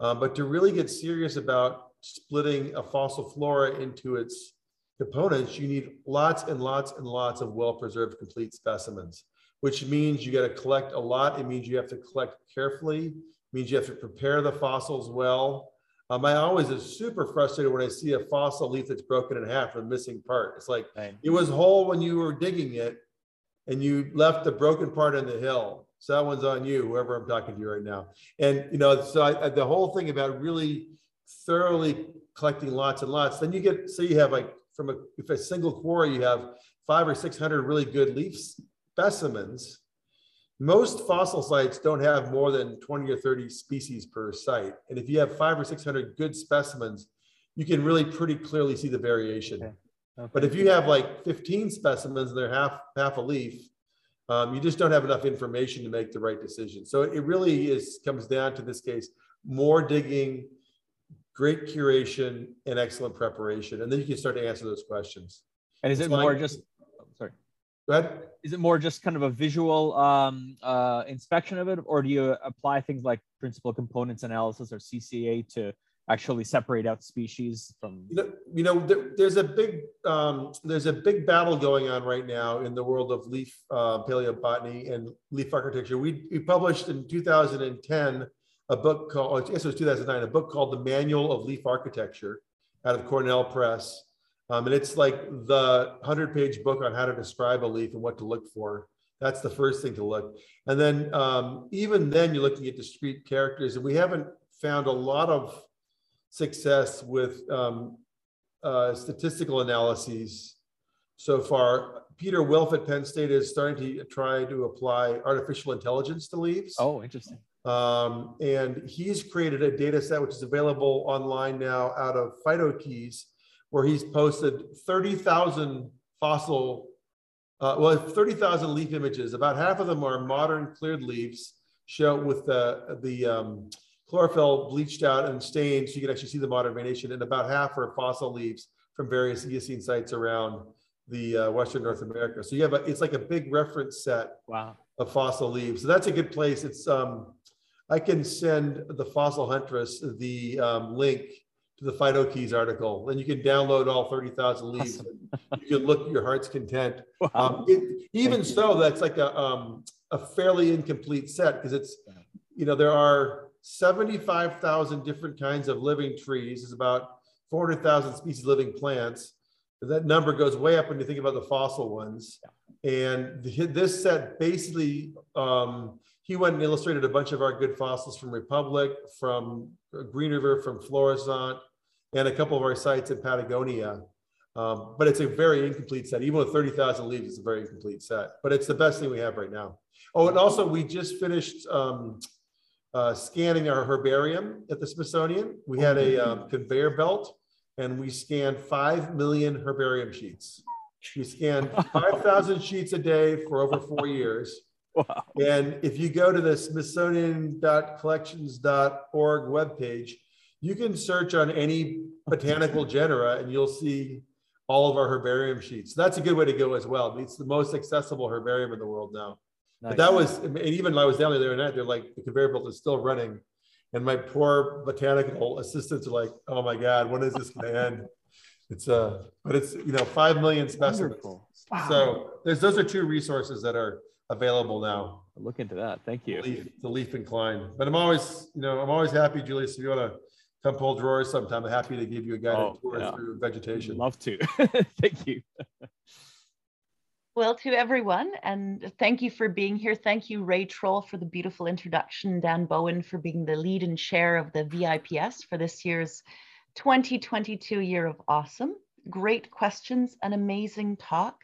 But to really get serious about splitting a fossil flora into its components, you need lots and lots and lots of well-preserved complete specimens, which means you got to collect a lot. It means you have to collect carefully. It means you have to prepare the fossils well. I always am super frustrated when I see a fossil leaf that's broken in half with a missing part. It's like, it was whole when you were digging it and you left the broken part in the hill. So that one's on you, whoever I'm talking to right now. And, you know, so the whole thing about really thoroughly collecting lots and lots, then you get, say you have like from a, if a single quarry, you have 500 or 600 really good leaf specimens. Most fossil sites don't have more than 20 or 30 species per site. And if you have 500 or 600 good specimens, you can really pretty clearly see the variation. Okay. Okay. But if you have like 15 specimens and they're half a leaf, you just don't have enough information to make the right decision. So it really is, comes down to this case, more digging, great curation, and excellent preparation. And then you can start to answer those questions. And is it more just, sorry. Go ahead. Is it more just kind of a visual inspection of it, or do you apply things like principal components analysis or CCA to actually separate out species from? There's a big battle going on right now in the world of leaf paleobotany and leaf architecture. We published in 2010 a book called, I guess it was 2009, a book called The Manual of Leaf Architecture out of Cornell Press. And it's like the 100-page book on how to describe a leaf and what to look for. That's the first thing to look. And then even then you're looking at discrete characters, and we haven't found a lot of success with statistical analyses so far. Peter Wilf at Penn State is starting to try to apply artificial intelligence to leaves. Oh, interesting. And he's created a data set which is available online now out of PhytoKeys, where he's posted 30,000 fossil, 30,000 leaf images. About half of them are modern cleared leaves, show with the chlorophyll bleached out and stained, so you can actually see the modern variation. And about half are fossil leaves from various Eocene sites around the Western North America. So you have a, it's like a big reference set of fossil leaves. So that's a good place. It's I can send the Fossil Huntress the link to the PhytoKeys article, and you can download all 30,000 leaves. Awesome. And you can look at your heart's content. Wow. Even so, that's like a fairly incomplete set, because it's, you know, there are 75,000 different kinds of living trees. There's about 400,000 species of living plants. That number goes way up when you think about the fossil ones. And this set basically, he went and illustrated a bunch of our good fossils from Republic, from Green River, from Florissant, and a couple of our sites in Patagonia. But it's a very incomplete set. Even with 30,000 leaves, it's a very incomplete set. But it's the best thing we have right now. Oh, and also we just finished scanning our herbarium at the Smithsonian. We had a conveyor belt, and we scanned 5 million herbarium sheets. We scanned 5,000 sheets a day for over 4 years. Wow. And if you go to the Smithsonian.collections.org webpage, you can search on any botanical genera and you'll see all of our herbarium sheets. That's a good way to go as well. It's the most accessible herbarium in the world now. Nice. But that was, and even when I was down there the other night, they're like, the conveyor belt is still running. And my poor botanical assistants are like, oh my God, when is this going to end? It's but it's, you know, 5 million specimens. Wow. So those are two resources that are available now. I'll look into that. Thank you. The Leaf and Cline. But I'm always, you know, I'm always happy, Julius, if you want to come pull drawers sometime, I'm happy to give you a guided tour through vegetation. I'd love to. Thank you. Well, to everyone, and thank you for being here. Thank you, Ray Troll, for the beautiful introduction. Dan Bowen for being the lead and chair of the VIPS for this year's 2022 Year of Awesome. Great questions, an amazing talk.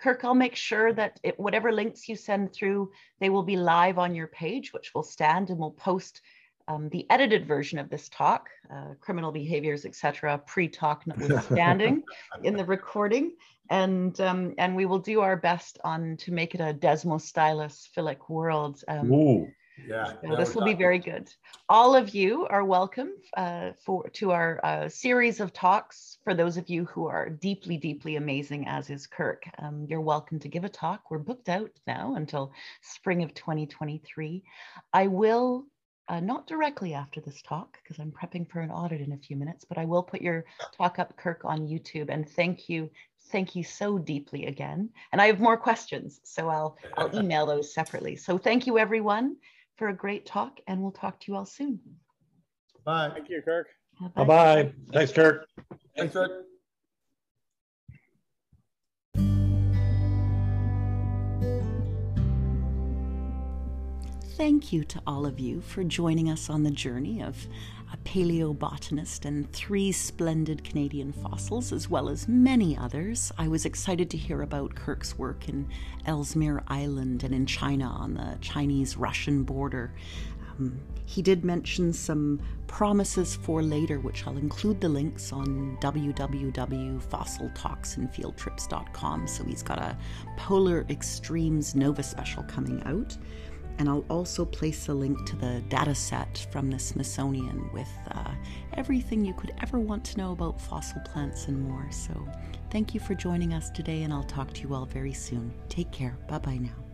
Kirk, I'll make sure that whatever links you send through, they will be live on your page, which will stand, and we'll post the edited version of this talk, criminal behaviors, etc., pre-talk notwithstanding, in the recording. And we will do our best to make it a desmostylophilic world. So this will be very good. All of you are welcome to our series of talks. For those of you who are deeply, deeply amazing, as is Kirk, you're welcome to give a talk. We're booked out now until spring of 2023. I will, not directly after this talk, because I'm prepping for an audit in a few minutes, but I will put your talk up, Kirk, on YouTube. And thank you. Thank you so deeply again. And I have more questions, so I'll email those separately. So thank you, everyone, for a great talk, and we'll talk to you all soon. Bye. Thank you, Kirk. Bye-bye. Bye-bye. Thanks, Kirk. Thanks, Kirk. thank you to all of you for joining us on the journey of a paleobotanist and three splendid Canadian fossils, as well as many others. I was excited to hear about Kirk's work in Ellesmere Island and in China on the Chinese-Russian border. He did mention some promises for later, which I'll include the links on www.fossiltalksandfieldtrips.com. So he's got a Polar Extremes Nova special coming out. And I'll also place a link to the data set from the Smithsonian with everything you could ever want to know about fossil plants and more. So thank you for joining us today, and I'll talk to you all very soon. Take care. Bye-bye now.